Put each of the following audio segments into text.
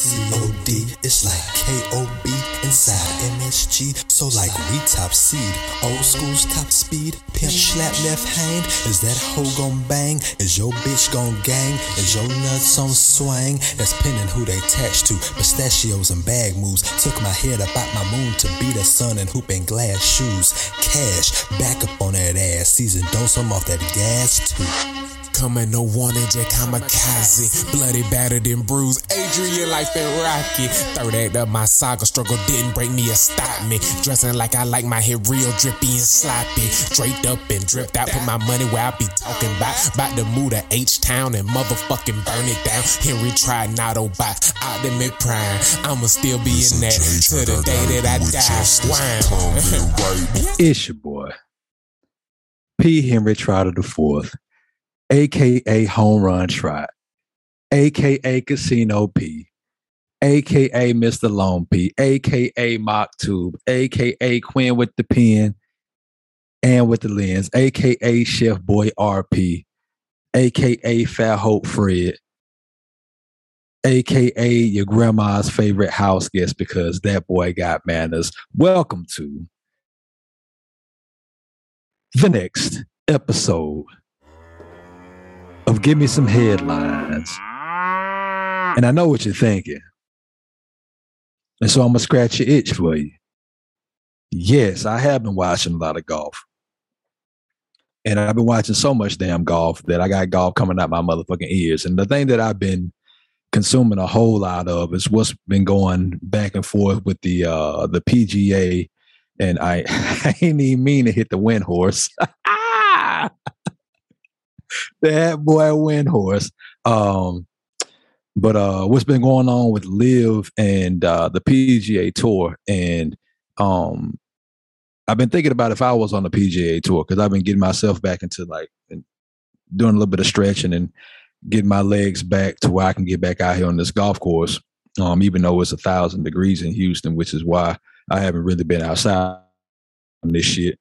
COD, it's like KOB inside MSG. So like we top seed, old school's top speed. Pimp slap left hand, is that hoe gon' bang? Is your bitch gon' gang? Is your nuts on swang? That's pinning who they attached to. Pistachios and bag moves. Took my head up out my moon to be the sun and hoop in glass shoes. Cash, back up on that ass. Season dose, I'm off that gas too. Coming no wanted, just kamikaze. Bloody, battered, and bruised. Adrian, life and rocky. Third act of my saga. Struggle didn't break me or stop me. Dressing like I like my hair real drippy and sloppy. Draped up and dripped out. Put my money where I be talking about. About to move to H-Town and motherfucking burn it down. Henry Trotter IV. Ultimate prime. I'ma still be in that till the day that I die. Wow. It's your boy, P. Henry Trotter IV. AKA Home Run Trot, AKA Casino P, AKA Mr. Lone P, AKA Mock Tube, AKA Quinn with the pen and with the lens, AKA Chef Boy R P, AKA Fat Hope Fred, AKA your grandma's favorite house guest because that boy got manners. Welcome to the next episode of Give Me Some Headlines. And I know what you're thinking. And so I'm going to scratch your itch for you. Yes, I have been watching a lot of golf. And I've been watching so much damn golf that I got golf coming out my motherfucking ears. And the thing that I've been consuming a whole lot of is what's been going back and forth with the PGA. And I ain't even mean to hit the wind horse. That boy Windhorse. But what's been going on with Liv and the PGA Tour. And I've been thinking about if I was on the PGA Tour, because I've been getting myself back into doing a little bit of stretching and getting my legs back to where I can get back out here on this golf course, even though it's 1,000 degrees in Houston, which is why I haven't really been outside on this shit.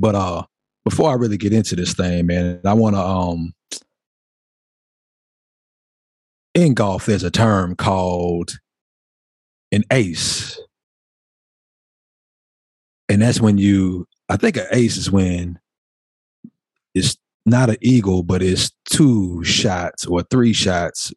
But before I really get into this thing, man, I want to, in golf, there's a term called an ace. And that's when an ace is when it's not an eagle, but it's two shots or three shots.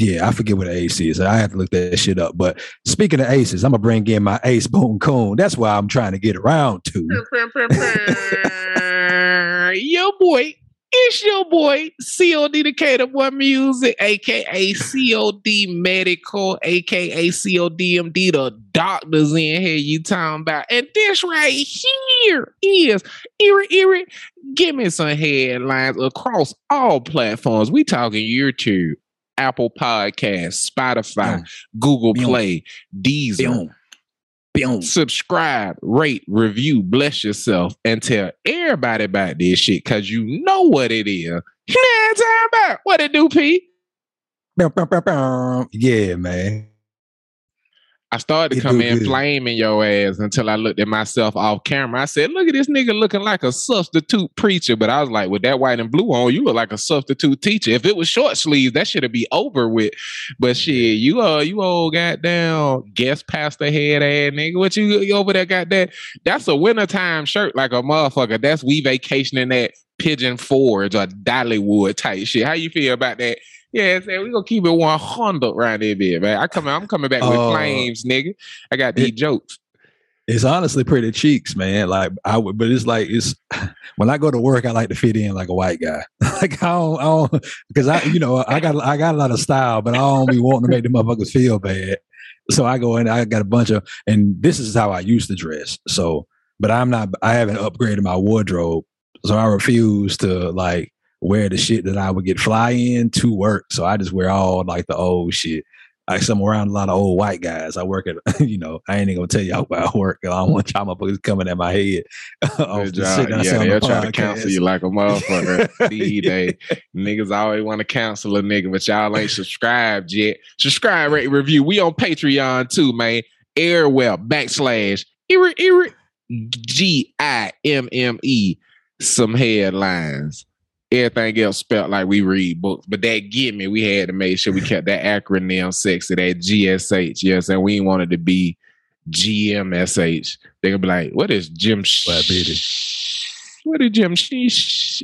Yeah, I forget what an ace is. I have to look that shit up. But speaking of aces, I'm going to bring in my ace, Boom Koon. That's why I'm trying to get around to. Yo, boy. It's your boy, C-O-D Decatur Boy Music, a.k.a. C-O-D Medical, a.k.a. C-O-D-M-D, the doctors in here you talking about. And this right here is Eerie. Give me some headlines across all platforms. We talking YouTube, Apple Podcasts, Spotify, Google Play, Deezer. Subscribe, rate, review, bless yourself, and tell everybody about this shit because you know what it is. It's all about what it do, P. Yeah, man. I started to come in flaming your ass until I looked at myself off camera. I said, look at this nigga looking like a substitute preacher. But I was like, with that white and blue on, you look like a substitute teacher. If it was short sleeves, that should be over with. But shit, you old goddamn guest pastor head ass nigga. What you over there got that? That's a wintertime shirt like a motherfucker. That's we vacationing at Pigeon Forge or Dollywood type shit. How you feel about that? Yeah, we're gonna keep it 100 right there, man. I'm coming back with flames, nigga. I got these jokes. It's honestly pretty cheeks, man. It's when I go to work, I like to fit in like a white guy. I don't because I got a lot of style, but I don't be wanting to make the motherfuckers feel bad. So I go in, I got a bunch of, and this is how I used to dress. So, but I haven't upgraded my wardrobe, so I refuse to wear the shit that I would get fly in to work. So I just wear all the old shit. I'm around a lot of old white guys. I work at, I ain't going to tell y'all where I work. I don't want y'all motherfuckers coming at my head. They're trying to cancel you like a motherfucker. D-Day. Niggas always want to cancel a nigga, but y'all ain't subscribed yet. Subscribe, rate, review. We on Patreon too, man. Airwell / Gimme Some Headlines. everything else spelled like we read books. But that get me, we had to make sure we kept that acronym sexy, that GSH. Yes, and we didn't want it to be GMSH. They could be like, what is Jim? What is Jim?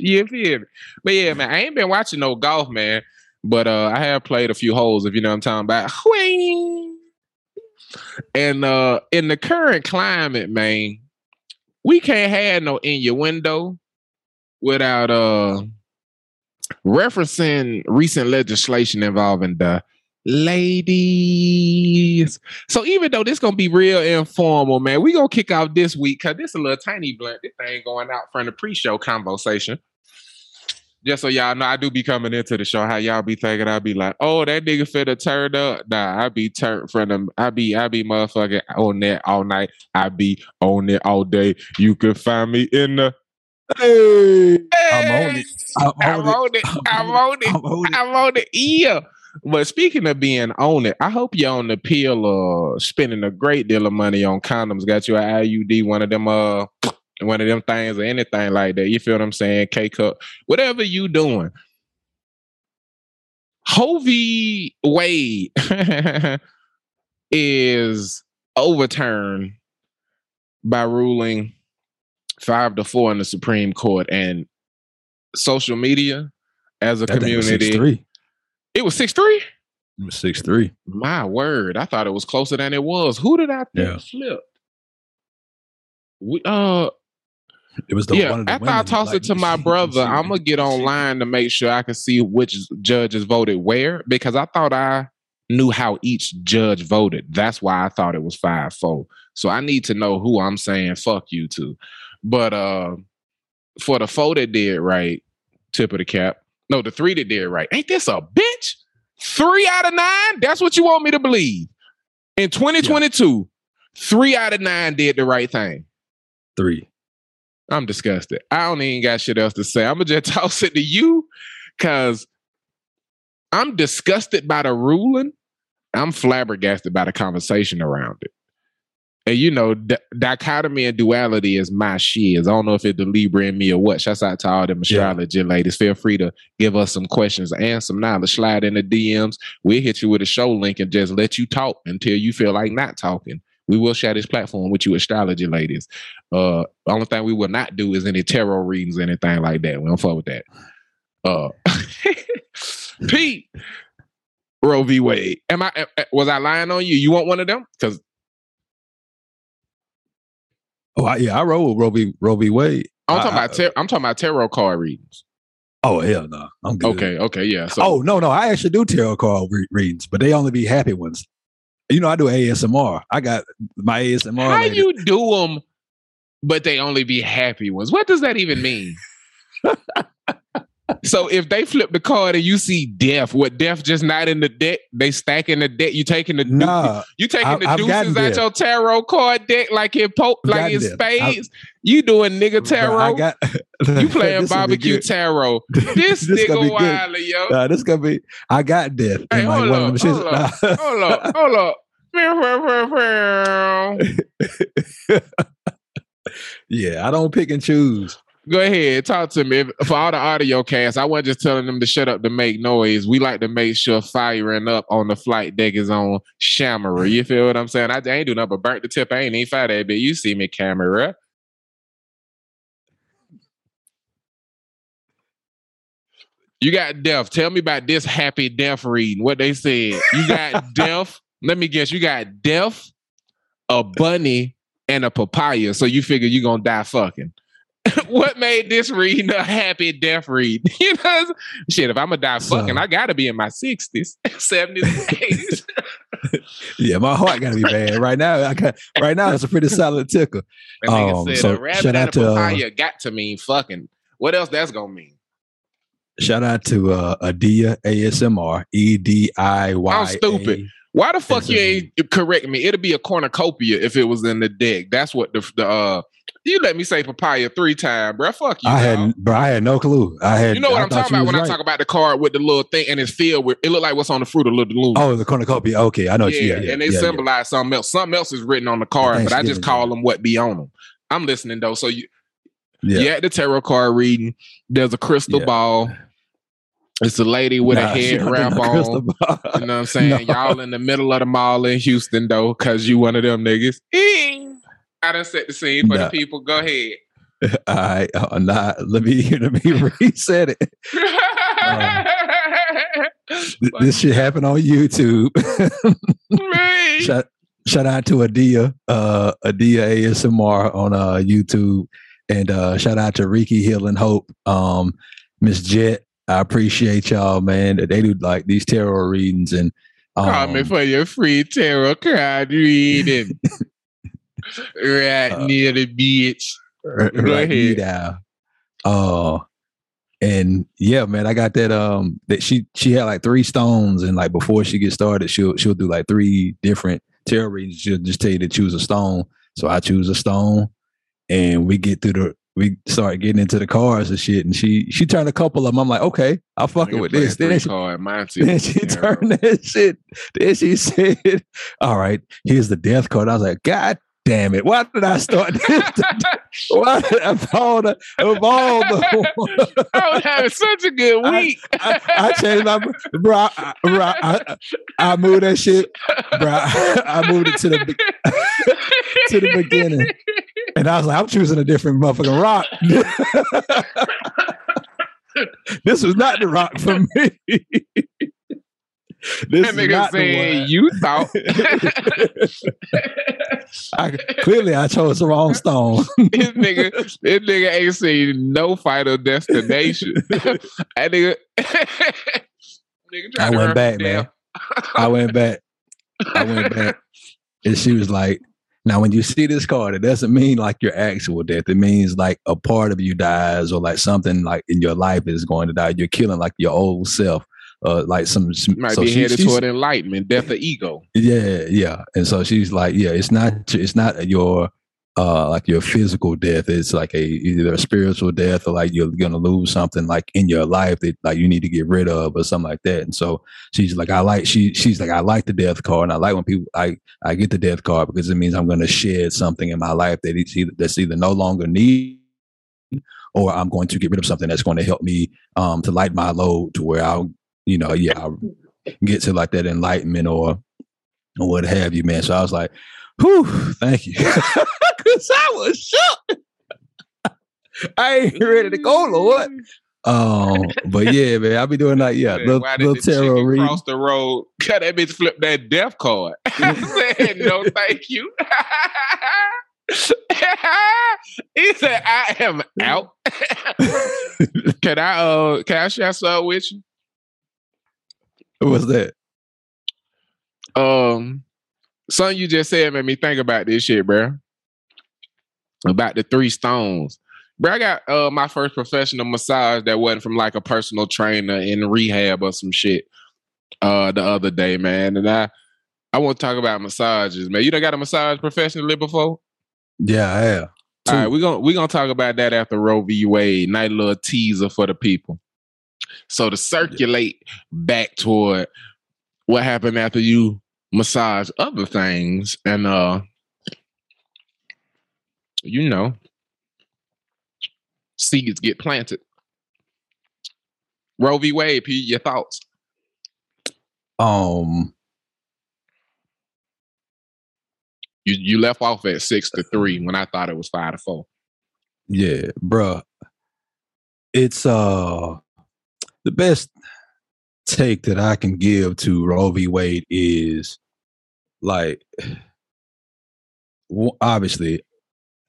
Yeah, feel me. But yeah, man, I ain't been watching no golf, man. But I have played a few holes, if you know what I'm talking about. And in the current climate, man, we can't have no innuendo without referencing recent legislation involving the ladies. So even though this gonna be real informal, man, we gonna kick off this week because this a little tiny blunt. This thing going out from the pre-show conversation. Just so y'all know, I do be coming into the show. How y'all be thinking? I be like, oh, that nigga finna turn up. Nah, I be turned from them. I be motherfucking on that all night. I be on it all day. You can find me in the. Hey, I'm on it. I'm on it. Yeah. But speaking of being on it, I hope you're on the pill or spending a great deal of money on condoms. Got you an IUD, one of them things or anything like that. You feel what I'm saying? K-cup. Whatever you doing. Hovey Wade is overturned by ruling 5-4 in the Supreme Court, and social media as a community. It was 6-3? It was 6-3. My word. I thought it was closer than it was. Who did I think flipped? It was the one of the after women, I tossed it to my brother. I'm gonna get online to make sure I can see which judges voted where, because I thought I knew how each judge voted. That's why I thought it was 5-4. So I need to know who I'm saying fuck you to. But for the four that did right, tip of the cap. No, the three that did right. Ain't this a bitch? 3 out of 9. That's what you want me to believe in 2022. 3 out of 9 did the right thing. 3. I'm disgusted. I don't even got shit else to say. I'm going to just toss it to you because I'm disgusted by the ruling. I'm flabbergasted by the conversation around it. And you know, dichotomy and duality is my shiz. I don't know if it's the Libra in me or what. Shouts out to all them astrology ladies. Feel free to give us some questions and some knowledge. Slide in the DMs. We'll hit you with a show link and just let you talk until you feel like not talking. We will share this platform with you astrology ladies. Only thing we will not do is any tarot readings or anything like that. We don't fuck with that. Pete, Roe v. Wade. Was I lying on you? You want one of them? Because I roll with Roe v. Wade. I'm talking about tarot card readings. Oh, hell no. I'm good. Okay, yeah. So. Oh, no, I actually do tarot card readings, but they only be happy ones. You know, I do ASMR. I got my ASMR. How lady. You do them, but they only be happy ones? What does that even mean? So if they flip the card and you see death, what death just not in the deck? They stacking the deck. You taking the deuces out your tarot card deck like in spades. You doing nigga tarot. You playing barbecue tarot. This nigga wilder, yo. Nah, this gonna be. I got death. Hey, hold up. Yeah, I don't pick and choose. Go ahead, talk to me. For all the audio casts, I wasn't just telling them to shut up to make noise. We like to make sure firing up on the flight deck is on shammery. You feel what I'm saying? I ain't do nothing but burnt the tip. I ain't even fired that bit. You see me, camera. You got deaf. Tell me about this happy deaf reading. What they said. You got deaf. Let me guess. You got deaf, a bunny, and a papaya. So you figure you're going to die fucking. What made this read a happy death read? You know, shit, if I'm gonna die fucking, I gotta be in my 60s, 70s, 80s. Yeah, my heart gotta be bad right now. Right now, it's a pretty solid ticker. That nigga said a rabbit and a papaya got to mean fucking. What else that's gonna mean? Shout out to Adia ASMR, E-D-I-Y. I'm stupid. Why the fuck you ain't correct me? It'll be a cornucopia if it was in the deck. That's what the you let me say papaya 3 times, bro. Fuck you. I had no clue. You know what I'm talking about when I talk about the card with the little thing and it's filled with. It look like what's on the fruit of the loom. Oh, the cornucopia. Okay, I know. Yeah, and they symbolize something else. Something else is written on the card, but I just call them what be on them. I'm listening though. So you, Yeah. You're at the tarot card reading. There's a crystal ball. It's a lady with a head wrap on. You know what I'm saying? No. Y'all in the middle of the mall in Houston, though, because you one of them niggas. I done set the scene for the people. Go ahead. All right. Oh, nah, let me reset it. This shit happened on YouTube. Shout out to Adia ASMR on YouTube. And shout out to Riki Hill and Hope. Miss Jet. I appreciate y'all, man. They do like these tarot readings and call me for your free tarot card reading. Right near the beach. Right. And yeah, man, I got that that she had like 3 stones, and like before she gets started, she'll do like 3 different tarot readings. She'll just tell you to choose a stone. So I choose a stone and we started getting into the cards and shit, and she turned a couple of them. I'm like, okay, I'll fucking with this. Then she turned that shit. Then she said, all right, here's the death card. I was like, God damn it. Why did I start this? Why did I fall of all the... I was having such a good week. I changed my... Bro, I moved that shit. Bro, I moved it to the beginning. And I was like, I'm choosing a different motherfucking rock. This was not the rock for me. This that nigga saying you thought. Clearly I chose the wrong stone. This nigga ain't seen no final destination. That nigga, I went back, man. And she was like, now, when you see this card, it doesn't mean like your actual death. It means like a part of you dies, or like something like in your life is going to die. You're killing like your old self, like some. Might be headed toward enlightenment, death of ego. Yeah. And so she's like, yeah, it's not your like your physical death. It's like either a spiritual death, or like you're gonna lose something like in your life that like you need to get rid of or something like that. And so she's like, I like the death card, and I like when people I get the death card because it means I'm gonna shed something in my life that that's either no longer need, or I'm going to get rid of something that's going to help me to light my load to where I'll get to like that enlightenment or what have you, man. So I was like, whew, thank you. Cause I was shook. I ain't ready to go, Lord. But yeah, man, I'll be doing like little tarot reading. Cross the road, cut that bitch, flip that death card. I said no, thank you. He said, I am out. Can I share something with you? What's that? Something you just said made me think about this shit, bro. About the 3 stones. Bro, I got my first professional massage that wasn't from like a personal trainer in rehab or some shit the other day, man. And I want to talk about massages, man. You done got a massage professionally before? Yeah, I have. All right, we're gonna talk about that after Roe v. Wade. Nice little teaser for the people. So to circulate back toward what happened after you massage other things and you know, seeds get planted. Roe v. Wade, P, your thoughts? You left off at 6-3 when I thought it was 5-4. Yeah, bruh. It's the best take that I can give to Roe v. Wade is like, obviously,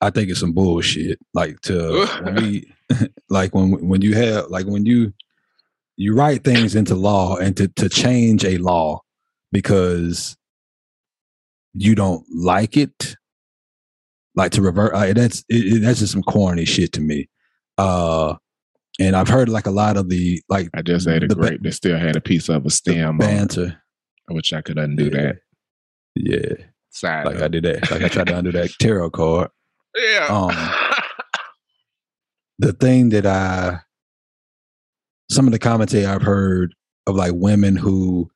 I think it's some bullshit. Like when you write things into law and to change a law because you don't like it, like to revert. That's just some corny shit to me. And I've heard like a lot of the like. I just ate a grape that still had a piece of a stem. Banter. I wish I could undo that. Yeah. Side like up. I did that. Like I tried to undo that tarot card. Yeah. The thing that some of the commentary I've heard of like women who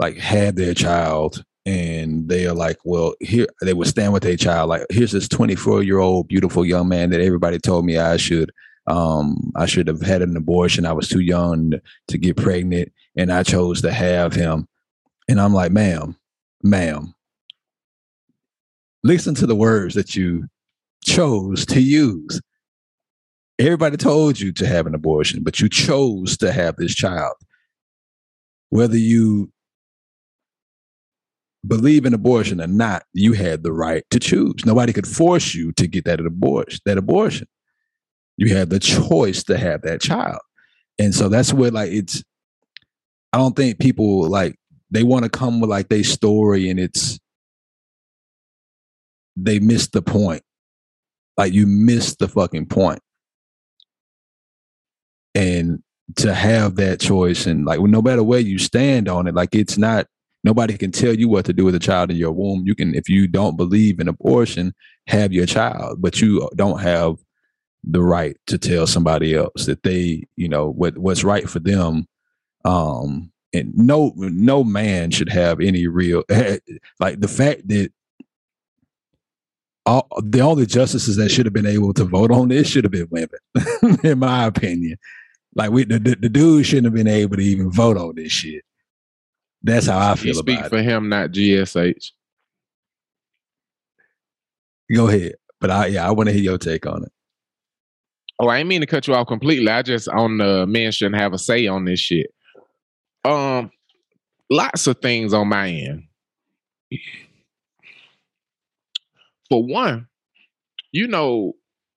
like had their child And they are like, well, here they would stand with their child. Like, here's this 24-year-old beautiful young man that everybody told me I should have had an abortion. I was too young to get pregnant, and I chose to have him. And I'm like, ma'am, listen to the words that you chose to use. Everybody told you to have an abortion, but you chose to have this child. Whether you believe in abortion or not, you had the right to choose. Nobody could force you to get that abortion. You had the choice to have that child. And so that's where, like, it's, I don't think people, like, they want to come with, like, their story, and it's, they missed the point. Like, you missed the fucking point. And to have that choice, and, like, no matter where you stand on it, like, it's not, nobody can tell you what to do with a child in your womb. You can, if you don't believe in abortion, have your child, but you don't have the right to tell somebody else that they, you know, what's right for them. And no man should have any real, like, the fact that the only justices that should have been able to vote on this should have been women, in my opinion. Like, the dude shouldn't have been able to even vote on this shit. That's how I feel about it. Speak for him, not GSH. Go ahead. But I want to hear your take on it. Oh, I ain't mean to cut you off completely. I just, on the men shouldn't have a say on this shit. Lots of things on my end. For one, you know,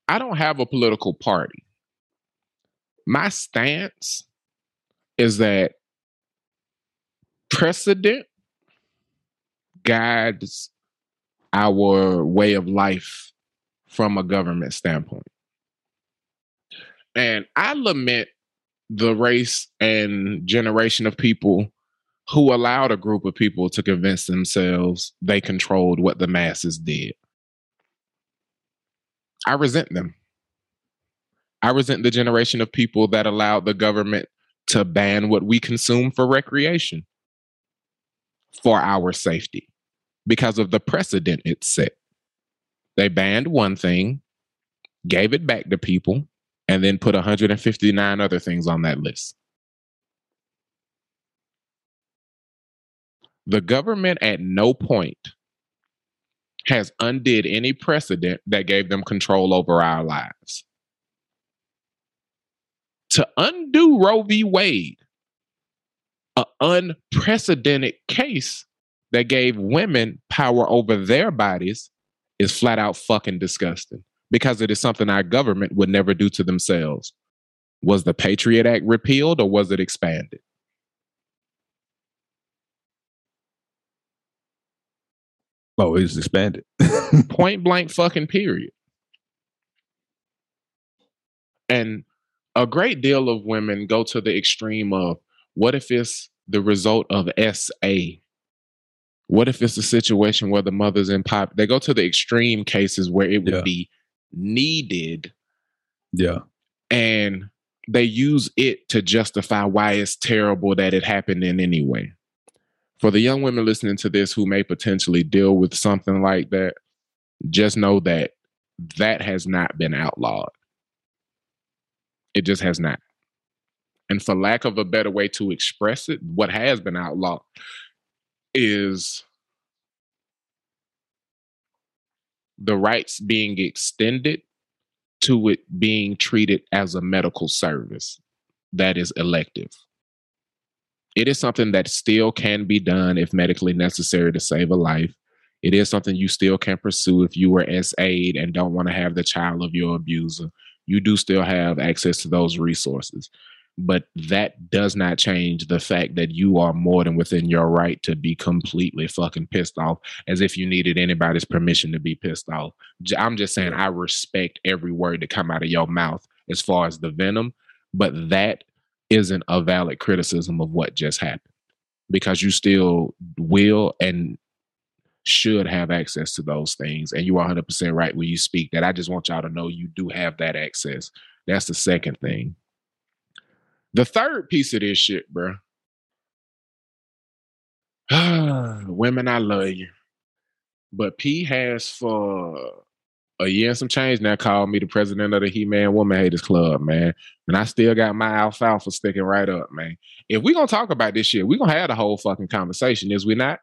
I don't have a political party. My stance is that precedent guides our way of life from a government standpoint. And I lament the race and generation of people who allowed a group of people to convince themselves they controlled what the masses did. I resent them. I resent the generation of people that allowed the government to ban what we consume for recreation for our safety because of the precedent it set. They banned one thing, gave it back to people, and then put 159 other things on that list. The government at no point has undid any precedent that gave them control over our lives. To undo Roe v. Wade, an unprecedented case that gave women power over their bodies, is flat out fucking disgusting. Because it is something our government would never do to themselves. Was the Patriot Act repealed or was it expanded? Oh, it was expanded. Point blank fucking period. And a great deal of women go to the extreme of, what if it's the result of SA? What if it's a situation where the mother's in poverty? They go to the extreme cases where it would be needed, and they use it to justify why it's terrible that it happened in any way. For the young women listening to this who may potentially deal with something like that, just know that that has not been outlawed. It just has not. And for lack of a better way to express it, what has been outlawed is the rights being extended to it being treated as a medical service that is elective. It is something that still can be done if medically necessary to save a life. It is something you still can pursue if you were SA'd and don't want to have the child of your abuser. You do still have access to those resources. But that does not change the fact that you are more than within your right to be completely fucking pissed off, as if you needed anybody's permission to be pissed off. I'm just saying, I respect every word that come out of your mouth as far as the venom, but that isn't a valid criticism of what just happened, because you still will and should have access to those things. And you are 100% right when you speak that. I just want y'all to know you do have that access. That's the second thing. The third piece of this shit, bro, Women, I love you. But P has for a year and some change now called me the president of the He-Man Woman Haters Club, man. And I still got my alfalfa sticking right up, man. If we're going to talk about this shit, we're going to have the whole fucking conversation, is we not?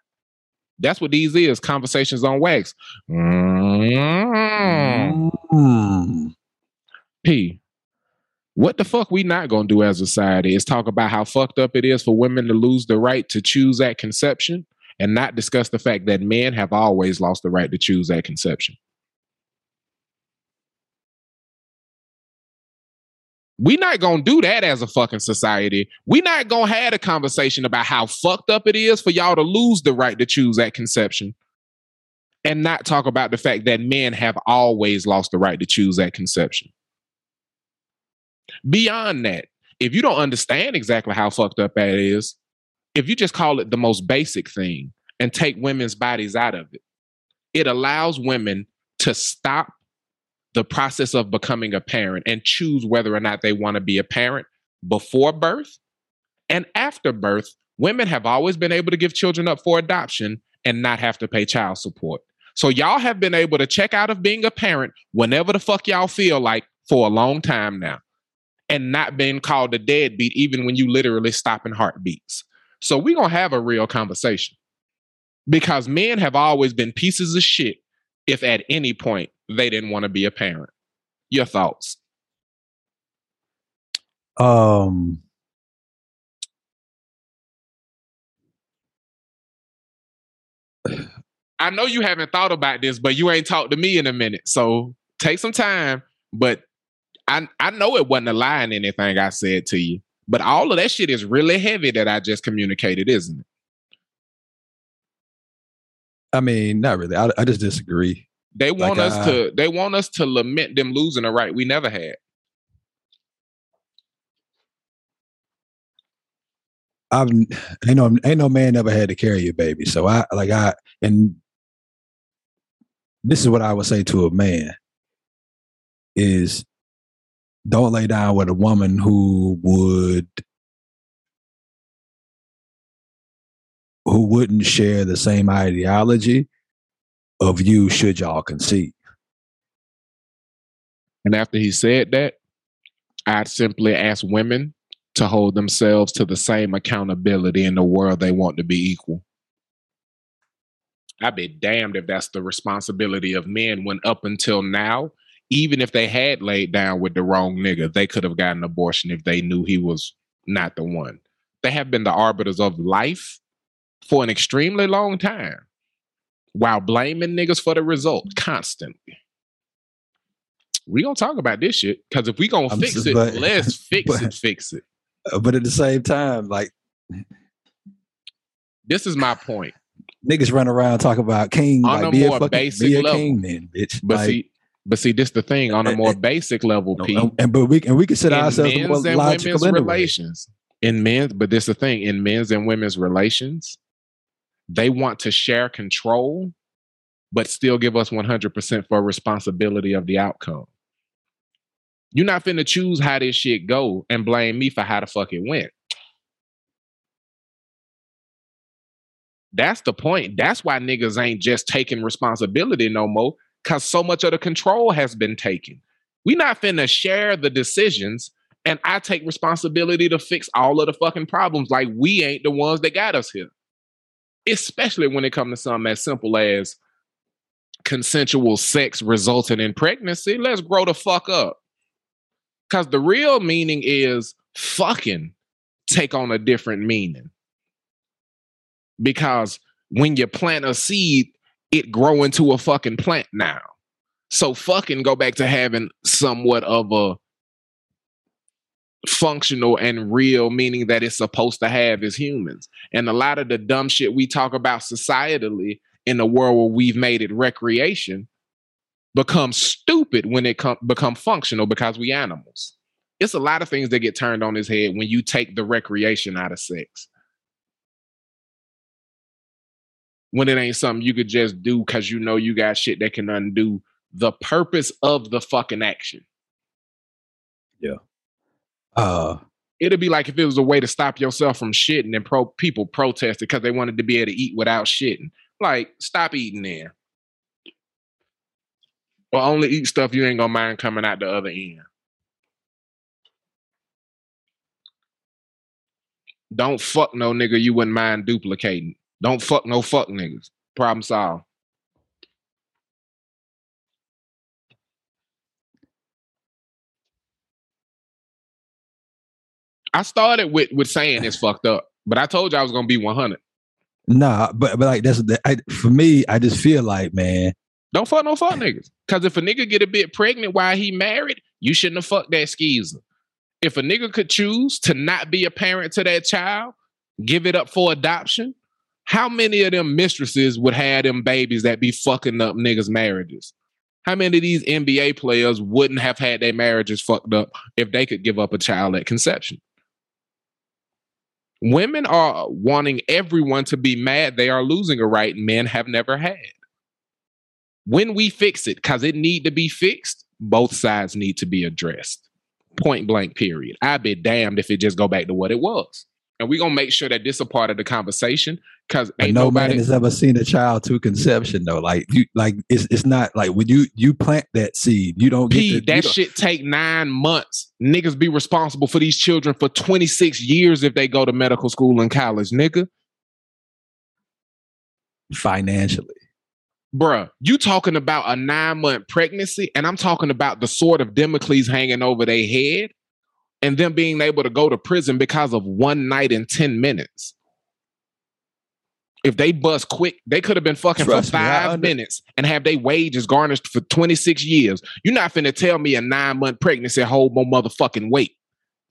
That's what these is, conversations on wax. Mm-hmm. P, what the fuck we not going to do as a society is talk about how fucked up it is for women to lose the right to choose at conception and not discuss the fact that men have always lost the right to choose at conception. We not going to do that as a fucking society. We not going to have a conversation about how fucked up it is for y'all to lose the right to choose at conception and not talk about the fact that men have always lost the right to choose at conception. Beyond that, if you don't understand exactly how fucked up that is, if you just call it the most basic thing and take women's bodies out of it, it allows women to stop the process of becoming a parent and choose whether or not they want to be a parent before birth and after birth. Women have always been able to give children up for adoption and not have to pay child support. So y'all have been able to check out of being a parent whenever the fuck y'all feel like for a long time now and not being called a deadbeat, even when you literally stopping heartbeats. So we're going to have a real conversation because men have always been pieces of shit if at any point they didn't want to be a parent. Your thoughts? I know you haven't thought about this, but you ain't talked to me in a minute. So take some time. But I know it wasn't a lie in anything I said to you. But all of that shit is really heavy that I just communicated, isn't it? I mean, not really. I just disagree. They want us to. They want us to lament them losing a right we never had. Ain't no man ever had to carry your baby. So and this is what I would say to a man is, don't lay down with a woman who wouldn't share the same ideology of you should y'all conceive. And after he said that, I'd simply ask women to hold themselves to the same accountability in the world they want to be equal. I'd be damned if that's the responsibility of men when up until now, even if they had laid down with the wrong nigga, they could have gotten an abortion if they knew he was not the one. They have been the arbiters of life for an extremely long time, while blaming niggas for the result constantly. We gonna talk about this shit, because if we gonna fix it. But at the same time, like, this is my point. Niggas run around talking about king on like, a more basic level. King, then, bitch. But like, see, this the thing on a more basic level, Pete. And we consider ourselves in men's and women's relations. But this the thing in men's and women's relations. They want to share control, but still give us 100% for responsibility of the outcome. You're not finna choose how this shit go and blame me for how the fuck it went. That's the point. That's why niggas ain't just taking responsibility no more, because so much of the control has been taken. We not finna share the decisions, and I take responsibility to fix all of the fucking problems like we ain't the ones that got us here. Especially when it comes to something as simple as consensual sex resulting in pregnancy. Let's grow the fuck up. Because the real meaning is fucking take on a different meaning. Because when you plant a seed, it grow into a fucking plant now. So fucking go back to having somewhat of a functional and real meaning that it's supposed to have as humans. And a lot of the dumb shit we talk about societally in a world where we've made it recreation becomes stupid when it become functional because we animals. It's a lot of things that get turned on his head when you take the recreation out of sex. When it ain't something you could just do because you know you got shit that can undo the purpose of the fucking action. Yeah. it'll be like if it was a way to stop yourself from shitting and people protested because they wanted to be able to eat without shitting. Like, stop eating then. Or only eat stuff you ain't gonna mind coming out the other end. Don't fuck no nigga you wouldn't mind duplicating. Don't fuck no fuck niggas. Problem solved. I started with saying it's fucked up, but I told you I was gonna be 100. Nah, but like that's for me. I just feel like, man, don't fuck no fuck niggas. Cause if a nigga get a bit pregnant while he married, you shouldn't have fucked that skeezer. If a nigga could choose to not be a parent to that child, give it up for adoption, how many of them mistresses would have them babies that be fucking up niggas' marriages? How many of these NBA players wouldn't have had their marriages fucked up if they could give up a child at conception? Women are wanting everyone to be mad they are losing a right men have never had. When we fix it, because it need to be fixed, both sides need to be addressed. Point blank, period. I'd be damned if it just go back to what it was. And we're going to make sure that this a part of the conversation, because ain't no nobody man has ever seen a child to conception, though. Like, you, like it's not like when you plant that seed, you don't get that shit take 9 months. Niggas be responsible for these children for 26 years if they go to medical school and college, nigga. Financially. Bruh, you talking about a 9-month pregnancy, and I'm talking about the sword of Damocles hanging over their head. And them being able to go to prison because of one night in 10 minutes. If they bust quick, they could have been fucking for 5 minutes and have their wages garnished for 26 years. You're not finna tell me a 9-month pregnancy hold more motherfucking weight.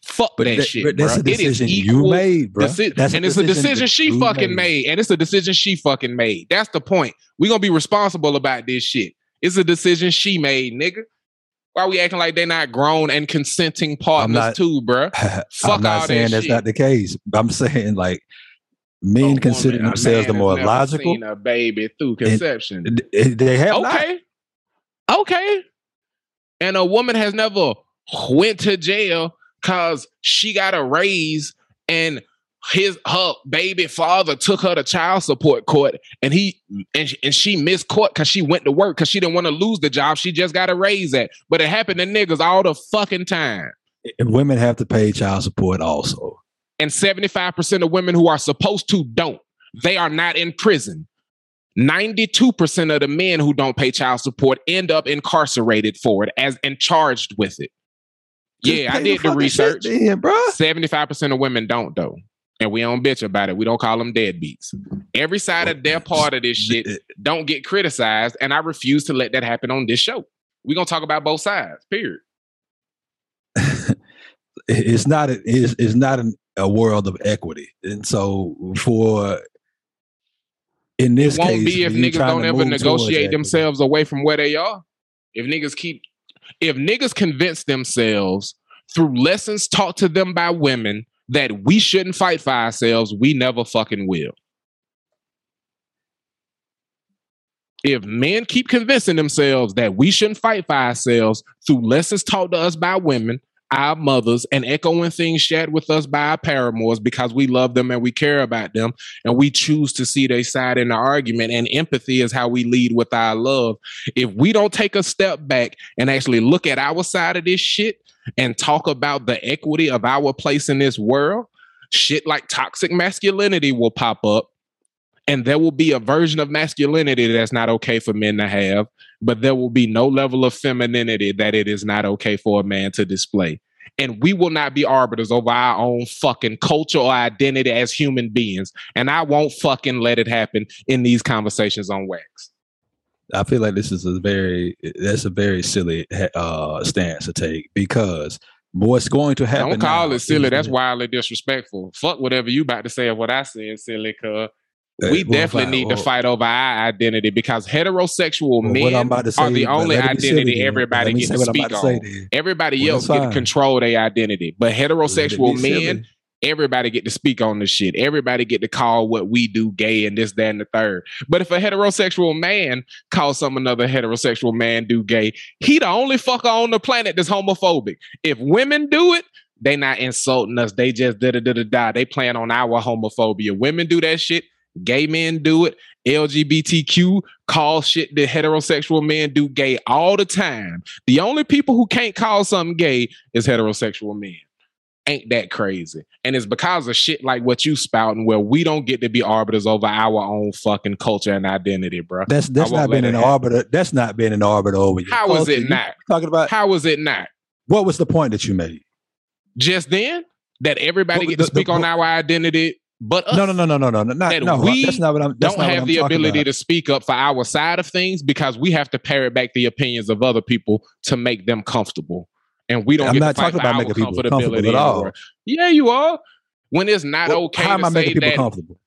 Fuck that shit, bro. That's a decision you made, bro. And it's a decision she fucking made. And it's a decision she fucking made. That's the point. We're gonna be responsible about this shit. It's a decision she made, nigga. Why we acting like they're not grown and consenting partners too, bro? I'm not saying that's not the case. I'm saying like men consider themselves the more logical. Seen a baby through conception. They have not. Okay. And a woman has never went to jail because she got a raise and her baby father took her to child support court and she missed court because she went to work because she didn't want to lose the job she just got a raise at. But it happened to niggas all the fucking time. And women have to pay child support also. And 75% of women who are supposed to don't. They are not in prison. 92% of the men who don't pay child support end up incarcerated for it and charged with it. Yeah, I did the research. 75% of women don't though. And we don't bitch about it. We don't call them deadbeats. Every side of their part of this shit don't get criticized. And I refuse to let that happen on this show. We're going to talk about both sides, period. It's not a world of equity. And so for... In this case... It won't be if niggas don't ever negotiate themselves away from where they are. If niggas convince themselves through lessons taught to them by women that we shouldn't fight for ourselves, we never fucking will. If men keep convincing themselves that we shouldn't fight for ourselves through lessons taught to us by women, our mothers, and echoing things shared with us by our paramours because we love them and we care about them, and we choose to see their side in the argument, and empathy is how we lead with our love. If we don't take a step back and actually look at our side of this shit, and talk about the equity of our place in this world, shit like toxic masculinity will pop up, and there will be a version of masculinity that's not okay for men to have, but there will be no level of femininity that it is not okay for a man to display. And we will not be arbiters over our own fucking culture or identity as human beings. And I won't fucking let it happen in these conversations on wax. I feel like this is a very silly stance to take because what's going to happen. Don't call it silly. That's wildly disrespectful. Fuck whatever you about to say of what I said, silly. Cause we definitely need to fight over our identity because heterosexual men are the only identity everybody gets to speak on. Everybody else get to control their identity, but heterosexual men. Everybody get to speak on this shit. Everybody get to call what we do gay and this, that, and the third. But if a heterosexual man calls some another heterosexual man do gay, he the only fucker on the planet that's homophobic. If women do it, They not insulting us. They just da-da-da-da-da. They playing on our homophobia. Women do that shit. Gay men do it. LGBTQ call shit that heterosexual men do gay all the time. The only people who can't call something gay is heterosexual men. Ain't that crazy? And it's because of shit like what you spouting where we don't get to be arbiters over our own fucking culture and identity, bro. That's not been an arbiter. That's not been an arbiter over you. How is it not? Talking about how is it not? What was the point that you made? Just then? That everybody gets to speak on our identity but us. No. That's not what I'm don't have the ability to speak up for our side of things because we have to parrot back the opinions of other people to make them comfortable. And we don't I'm get not to talking about making people comfortable at all. Anymore. Yeah, you are. When it's not okay how am I making people comfortable?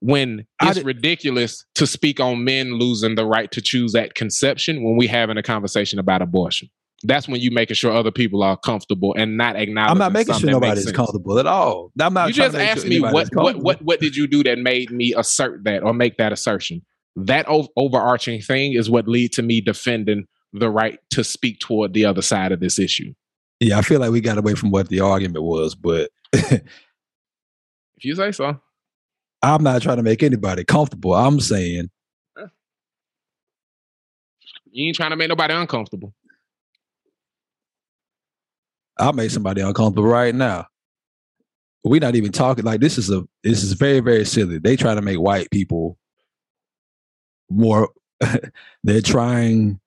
When it's ridiculous to speak on men losing the right to choose at conception when we're having a conversation about abortion. That's when you're making sure other people are comfortable and not acknowledging. I'm not making sure nobody's comfortable at all. I'm not. You just asked me what did you do that made me assert that or make that assertion? That overarching thing is what lead to me defending the right to speak toward the other side of this issue. Yeah, I feel like we got away from what the argument was, but if you say so, I'm not trying to make anybody comfortable. I'm saying you ain't trying to make nobody uncomfortable. I'll make somebody uncomfortable right now. We're not even talking like this is very, very silly. They try to make white people more. They're trying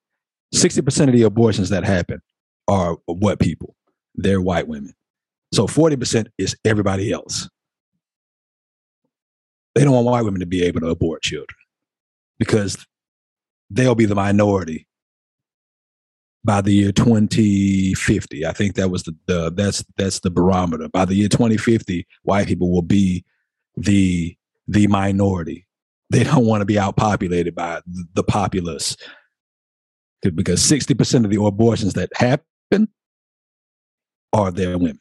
60% of the abortions that happen are what people? They're white women. So 40% is everybody else. They don't want white women to be able to abort children because they'll be the minority by the year 2050. I think that was that's the barometer. By the year 2050, white people will be the minority. They don't want to be outpopulated by the populace. Because 60% of the abortions that happen are their women.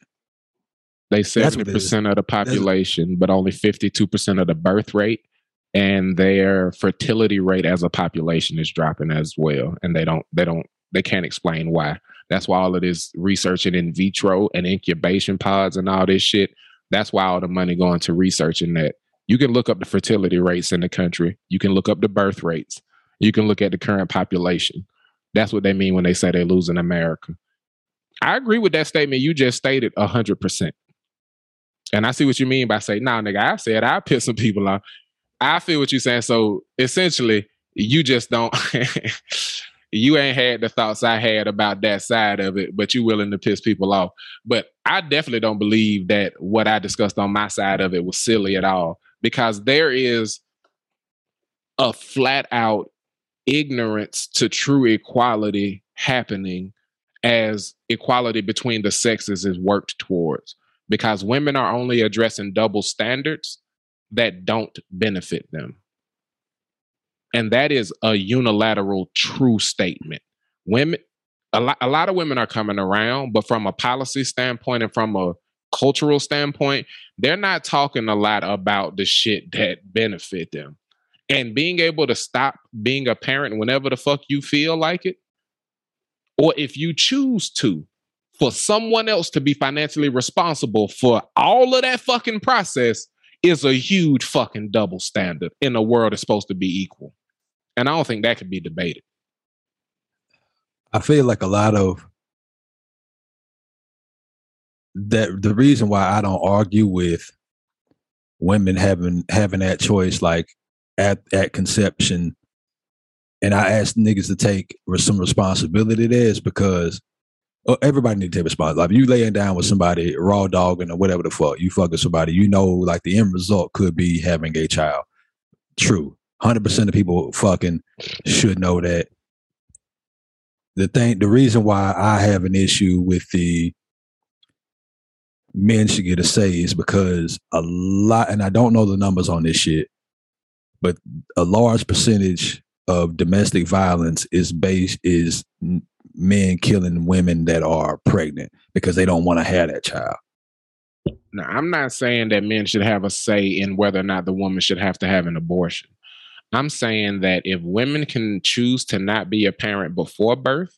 They 70% of the population, but only 52% of the birth rate, and their fertility rate as a population is dropping as well. And they can't explain why. That's why all of this research and in vitro and incubation pods and all this shit. That's why all the money going to researching that. You can look up the fertility rates in the country. You can look up the birth rates. You can look at the current population. That's what they mean when they say they're losing America. I agree with that statement you just stated 100%. And I see what you mean by saying, nah, nigga, I said I piss some people off. I feel what you're saying. So essentially, you just don't, you ain't had the thoughts I had about that side of it, but you're willing to piss people off. But I definitely don't believe that what I discussed on my side of it was silly at all, because there is a flat out ignorance to true equality happening as equality between the sexes is worked towards, because women are only addressing double standards that don't benefit them. And that is a unilateral true statement. Women, a lot of women are coming around, but from a policy standpoint and from a cultural standpoint, they're not talking a lot about the shit that benefit them. And being able to stop being a parent whenever the fuck you feel like it, or if you choose to, for someone else to be financially responsible for all of that fucking process is a huge fucking double standard in a world that's supposed to be equal. And I don't think that could be debated. I feel like a lot of that, the reason why I don't argue with women having that choice, like, at conception, and I asked niggas to take some responsibility there, is because everybody needs to take responsibility. Like, you laying down with somebody, raw dogging or whatever the fuck, you fucking somebody, you know, like the end result could be having a child. True. 100% of people fucking should know that. The reason why I have an issue with the men should get a say is because a lot, and I don't know the numbers on this shit, but a large percentage of domestic violence is men killing women that are pregnant because they don't want to have that child. Now, I'm not saying that men should have a say in whether or not the woman should have to have an abortion. I'm saying that if women can choose to not be a parent before birth,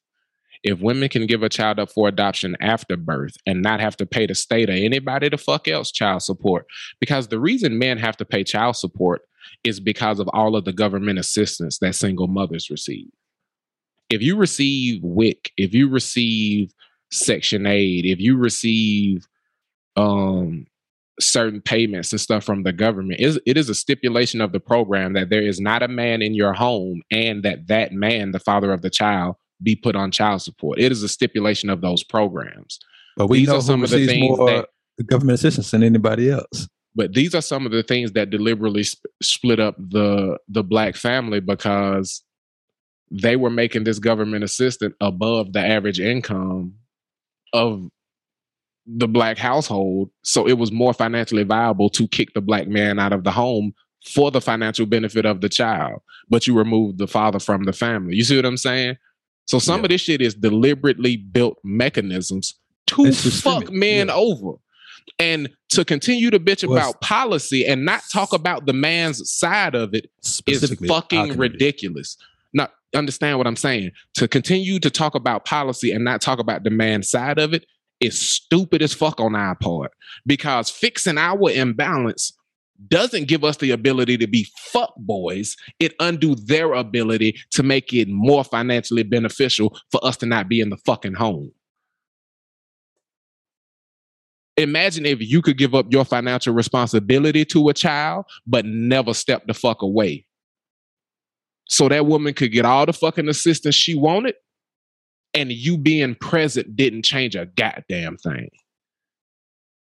If women can give a child up for adoption after birth and not have to pay the state or anybody the fuck else child support, because the reason men have to pay child support is because of all of the government assistance that single mothers receive. If you receive WIC, if you receive Section 8, if you receive certain payments and stuff from the government, it is a stipulation of the program that there is not a man in your home and that man, the father of the child, be put on child support. It is a stipulation of those programs. But we know some of the things that government assistance than anybody else. But these are some of the things that deliberately split up the black family, because they were making this government assistance above the average income of the black household. So it was more financially viable to kick the black man out of the home for the financial benefit of the child. But you removed the father from the family. You see what I'm saying? So some of this shit is deliberately built mechanisms to fuck men over. And to continue to bitch about policy and not talk about the man's side of it is fucking ridiculous. Now, understand what I'm saying. To continue to talk about policy and not talk about the man's side of it is stupid as fuck on our part, because fixing our imbalance doesn't give us the ability to be fuckboys. It undo their ability to make it more financially beneficial for us to not be in the fucking home. Imagine if you could give up your financial responsibility to a child, but never step the fuck away. So that woman could get all the fucking assistance she wanted, and you being present didn't change a goddamn thing.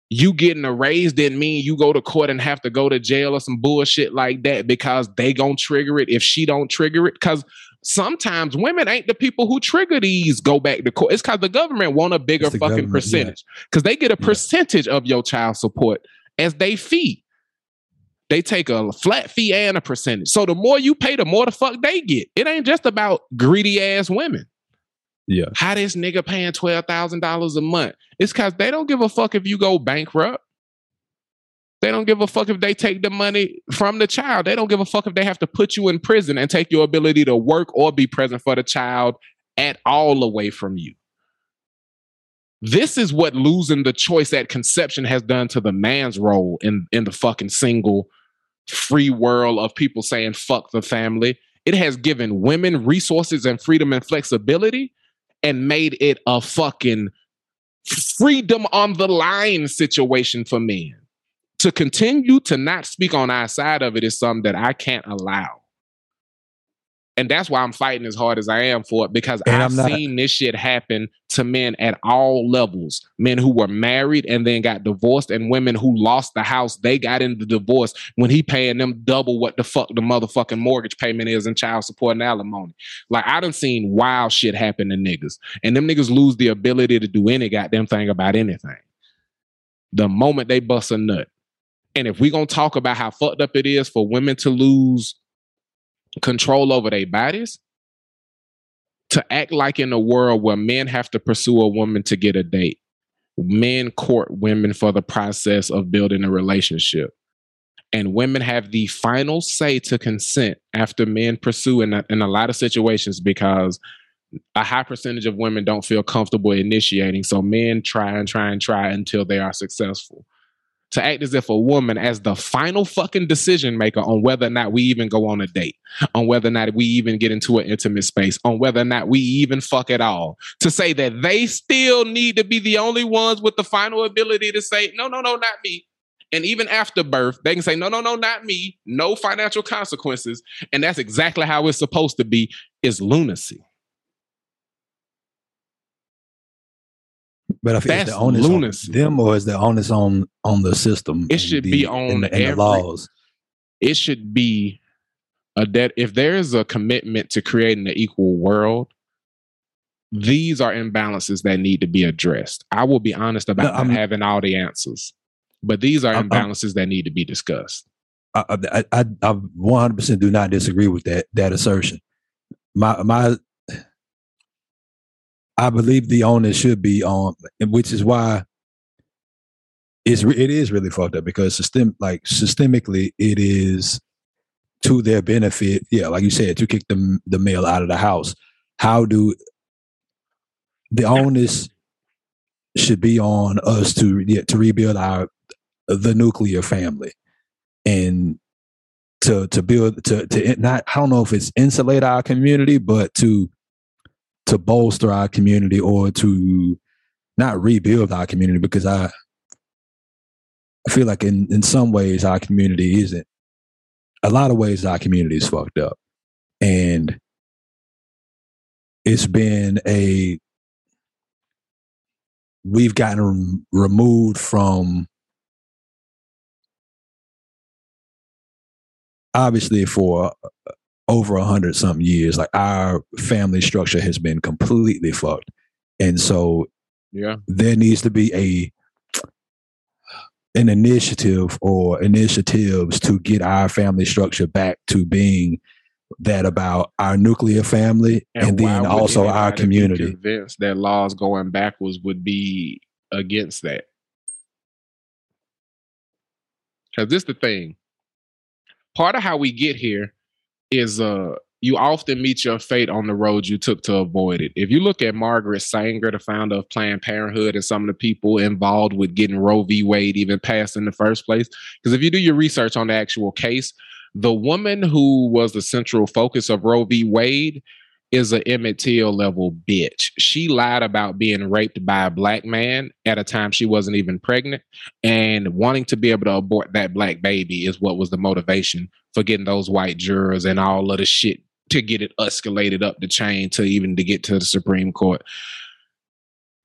You getting a raise didn't mean you go to court and have to go to jail or some bullshit like that, because they gonna trigger it if she don't trigger it. Because sometimes women ain't the people who trigger these go back to court. It's because the government want a bigger fucking percentage, because they get a percentage of your child support as they fee. They take a flat fee and a percentage. So the more you pay, the more the fuck they get. It ain't just about greedy ass women. Yeah. How this nigga paying $12,000 a month? It's because they don't give a fuck if you go bankrupt. They don't give a fuck if they take the money from the child. They don't give a fuck if they have to put you in prison and take your ability to work or be present for the child at all away from you. This is what losing the choice at conception has done to the man's role in the fucking single free world of people saying fuck the family. It has given women resources and freedom and flexibility, and made it a fucking freedom on the line situation for men. To continue to not speak on our side of it is something that I can't allow. And that's why I'm fighting as hard as I am for it, because I've seen this shit happen to men at all levels. Men who were married and then got divorced, and women who lost the house, they got in the divorce when he paying them double what the fuck the motherfucking mortgage payment is and child support and alimony. Like, I done seen wild shit happen to niggas, and them niggas lose the ability to do any goddamn thing about anything the moment they bust a nut. And if we gonna talk about how fucked up it is for women to lose control over their bodies, to act like in a world where men have to pursue a woman to get a date, men court women for the process of building a relationship, and women have the final say to consent after men pursue in a lot of situations, because a high percentage of women don't feel comfortable initiating, so men try until they are successful. To act as if a woman as the final fucking decision maker on whether or not we even go on a date, on whether or not we even get into an intimate space, on whether or not we even fuck at all. To say that they still need to be the only ones with the final ability to say, no, no, no, not me. And even after birth, they can say, no, no, no, not me. No financial consequences. And that's exactly how it's supposed to be, is lunacy. But I feel that's the onus lunacy. On them, or is the onus on the system? It should be on the laws. It should be if there is a commitment to creating an equal world, these are imbalances that need to be addressed. I will be honest about not having all the answers, but these are imbalances that need to be discussed. I 100% do not disagree with that assertion. I believe the onus should be on, which is why it is really fucked up, because systemically it is to their benefit. Yeah, like you said, to kick the male out of the house. How do the onus should be on us to rebuild the nuclear family and to build, I don't know if it's insulate our community, but to bolster our community, or to not rebuild our community, because I feel like in some ways our community isn't. A lot of ways our community is fucked up, and it's been we've gotten removed from. Obviously, for over 100-something years, like, our family structure has been completely fucked, and so there needs to be an initiative or initiatives to get our family structure back to being that about our nuclear family, and then also our community. Convinced that laws going backwards would be against that, because this is the thing. Part of how we get here is you often meet your fate on the road you took to avoid it. If you look at Margaret Sanger, the founder of Planned Parenthood, and some of the people involved with getting Roe v. Wade even passed in the first place, because if you do your research on the actual case, the woman who was the central focus of Roe v. Wade is an Emmett Till level bitch. She lied about being raped by a black man at a time she wasn't even pregnant, and wanting to be able to abort that black baby is what was the motivation for getting those white jurors and all of the shit to get it escalated up the chain to get to the Supreme Court.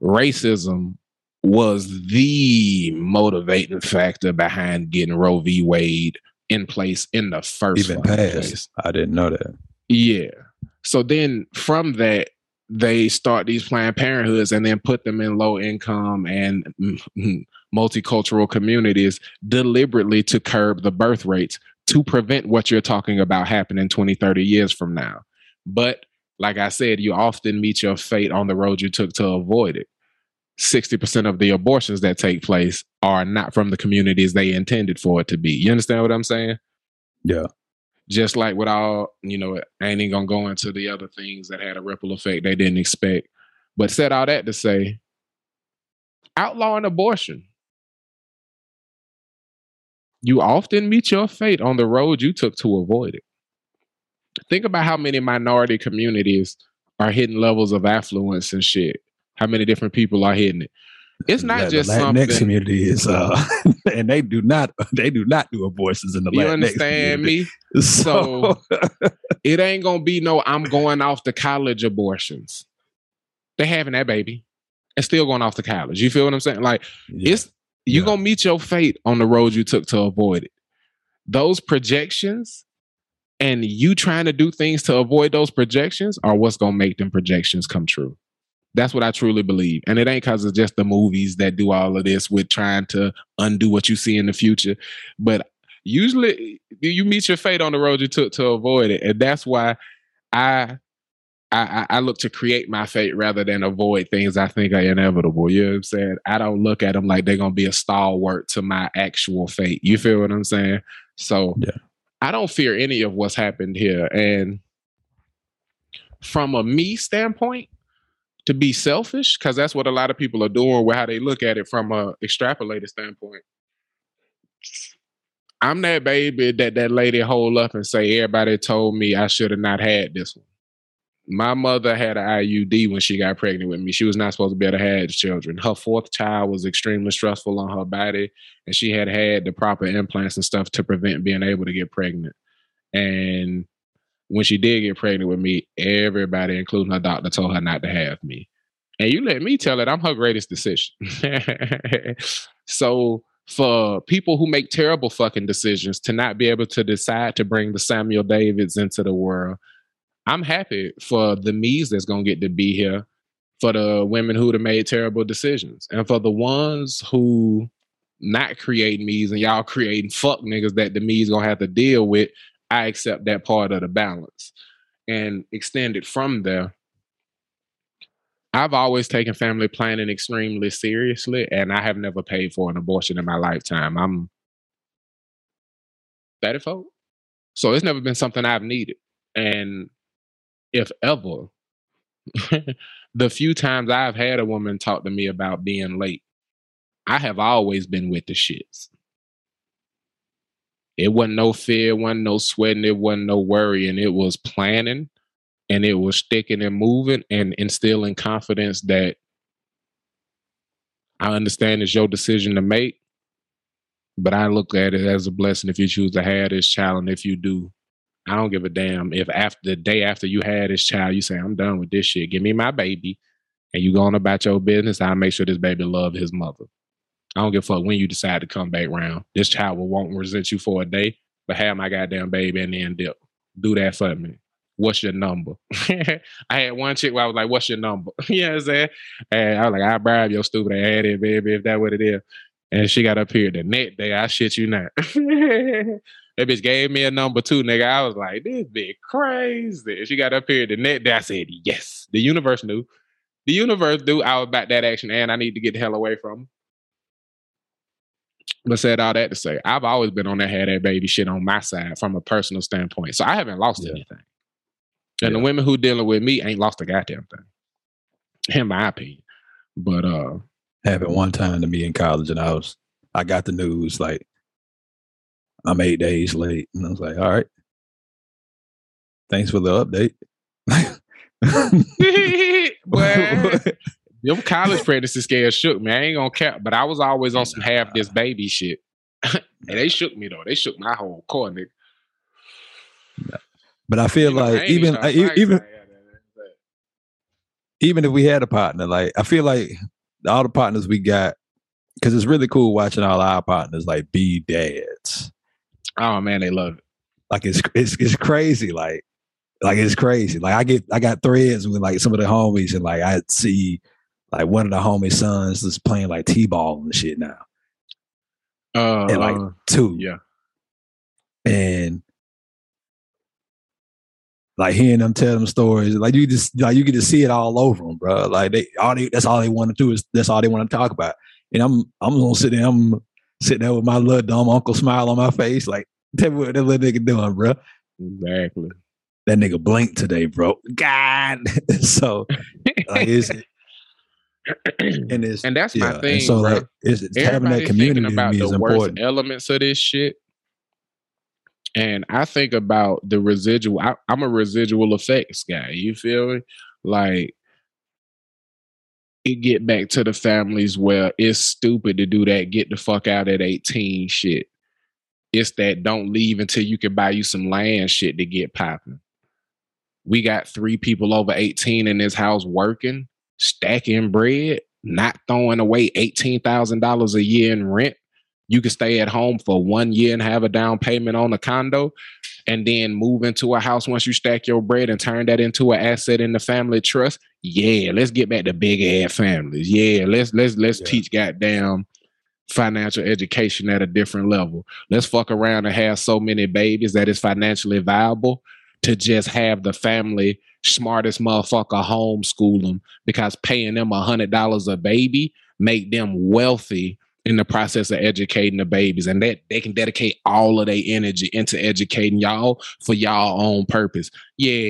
Racism was the motivating factor behind getting Roe v. Wade in place in the first place. I didn't know that. Yeah. So then from that, they start these Planned Parenthoods and then put them in low income and multicultural communities deliberately to curb the birth rates, to prevent what you're talking about happening 20, 30 years from now. But like I said, you often meet your fate on the road you took to avoid it. 60% of the abortions that take place are not from the communities they intended for it to be. You understand what I'm saying? Yeah. Just like with all, I ain't even going to go into the other things that had a ripple effect they didn't expect. But said all that to say, outlawing abortion. You often meet your fate on the road you took to avoid it. Think about how many minority communities are hitting levels of affluence and shit. How many different people are hitting it. It's not just something. Latinx community is, and they do not do abortions in the Latinx community. You understand me? So it ain't gonna be no I'm going off to college abortions. They having that baby and still going off to college. You feel what I'm saying? Like it's you gonna meet your fate on the road you took to avoid it. Those projections and you trying to do things to avoid those projections are what's gonna make them projections come true. That's what I truly believe. And it ain't because it's just the movies that do all of this with trying to undo what you see in the future. But usually you meet your fate on the road you took to avoid it. And that's why I look to create my fate rather than avoid things I think are inevitable. You know what I'm saying? I don't look at them like they're going to be a stalwart to my actual fate. You feel what I'm saying? So I don't fear any of what's happened here. And from a me standpoint, to be selfish, because that's what a lot of people are doing with how they look at it from an extrapolated standpoint. I'm that baby that lady hold up and say, everybody told me I should have not had this one. My mother had an IUD when she got pregnant with me. She was not supposed to be able to have children. Her fourth child was extremely stressful on her body, and she had the proper implants and stuff to prevent being able to get pregnant. And when she did get pregnant with me, everybody, including her doctor, told her not to have me. And you let me tell it, I'm her greatest decision. So for people who make terrible fucking decisions to not be able to decide to bring the Samuel Davids into the world, I'm happy for the me's that's going to get to be here, for the women who have made terrible decisions. And for the ones who not creating me's and y'all creating fuck niggas that the me's going to have to deal with, I accept that part of the balance. And extend it from there, I've always taken family planning extremely seriously, and I have never paid for an abortion in my lifetime. I'm 34. So it's never been something I've needed. And if ever, The few times I've had a woman talk to me about being late, I have always been with the shits. It wasn't no fear, it wasn't no sweating, it wasn't no worrying. It was planning, and it was sticking and moving and instilling confidence that I understand it's your decision to make, but I look at it as a blessing if you choose to have this child. And if you do, I don't give a damn if after the day after you had this child, you say, I'm done with this shit. Give me my baby. And you going about your business. I'll make sure this baby love his mother. I don't give a fuck when you decide to come back round. This child won't resent you for a day, but have my goddamn baby and then dip. Do that for me. What's your number? I had one chick where I was like, what's your number? You know what I'm saying? And I was like, I'll bribe your stupid ass, baby, if that's what it is. And she got up here the next day. I shit you not. That bitch gave me a number too, nigga. I was like, this bitch crazy. She got up here the next day. I said, yes. The universe knew. The universe knew I was about that action and I need to get the hell away from her. But said all that to say, I've always been on that had that baby shit on my side from a personal standpoint. So I haven't lost anything. And the women who dealing with me ain't lost a goddamn thing, in my opinion. But happened one time to me in college, and I got the news like I'm 8 days late, and I was like, all right, thanks for the update. Well, them college pregnancy scares shook me. I ain't gonna cap, but I was always on some half this baby shit. And they shook me though. They shook my whole core, nigga. Nah. But I feel like even if we had a partner, like I feel like all the partners we got, because it's really cool watching all our partners like be dads. Oh man, they love it. Like it's crazy. Like it's crazy. Like I got threads with like some of the homies, and like I see like one of the homies' sons is playing like t-ball and shit now. And like two, yeah, and. Like hearing them tell them stories, like you get to see it all over them, bro. Like that's all they want to do is that's all they want to talk about. And I'm gonna sit there, I'm sitting there with my little dumb uncle smile on my face, like tell me what that little nigga doing, bro. Exactly. That nigga blinked today, bro. God. So like it's and that's my thing. And so bro. Like it's having that community about the worst elements of this shit. And I think about the residual. I'm a residual effects guy. You feel me? Like, it get back to the families where it's stupid to do that. Get the fuck out at 18 shit. It's that don't leave until you can buy you some land shit to get popping. We got 3 people over 18 in this house working, stacking bread, not throwing away $18,000 a year in rent. You can stay at home for 1 year and have a down payment on a condo and then move into a house once you stack your bread and turn that into an asset in the family trust. Yeah, let's get back to big ass families. Yeah, let's teach goddamn financial education at a different level. Let's fuck around and have so many babies that it's financially viable to just have the family smartest motherfucker homeschool them, because paying them $100 a baby make them wealthy in the process of educating the babies, and that they can dedicate all of their energy into educating y'all for y'all own purpose. Yeah.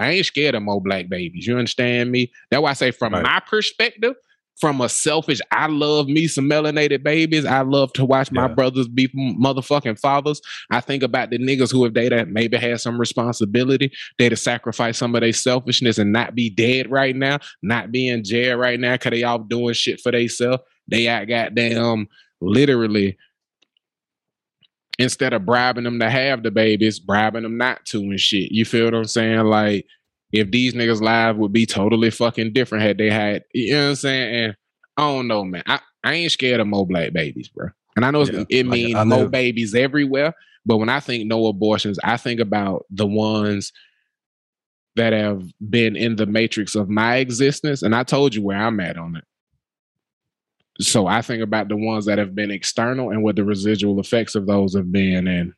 I ain't scared of more black babies. You understand me? That's why I say from my perspective, from a selfish, I love me some melanated babies. I love to watch my brothers be motherfucking fathers. I think about the niggas who, if they that maybe had some responsibility, they'd sacrifice some of their selfishness and not be dead right now, not be in jail right now, because they all doing shit for themselves. They out goddamn literally, instead of bribing them to have the babies, bribing them not to and shit. You feel what I'm saying? Like, if these niggas' lives would be totally fucking different had they had, you know what I'm saying? And I don't know, man. I ain't scared of more black babies, bro. And I know it means more babies everywhere, but when I think no abortions, I think about the ones that have been in the matrix of my existence. And I told you where I'm at on it. So I think about the ones that have been external and what the residual effects of those have been. And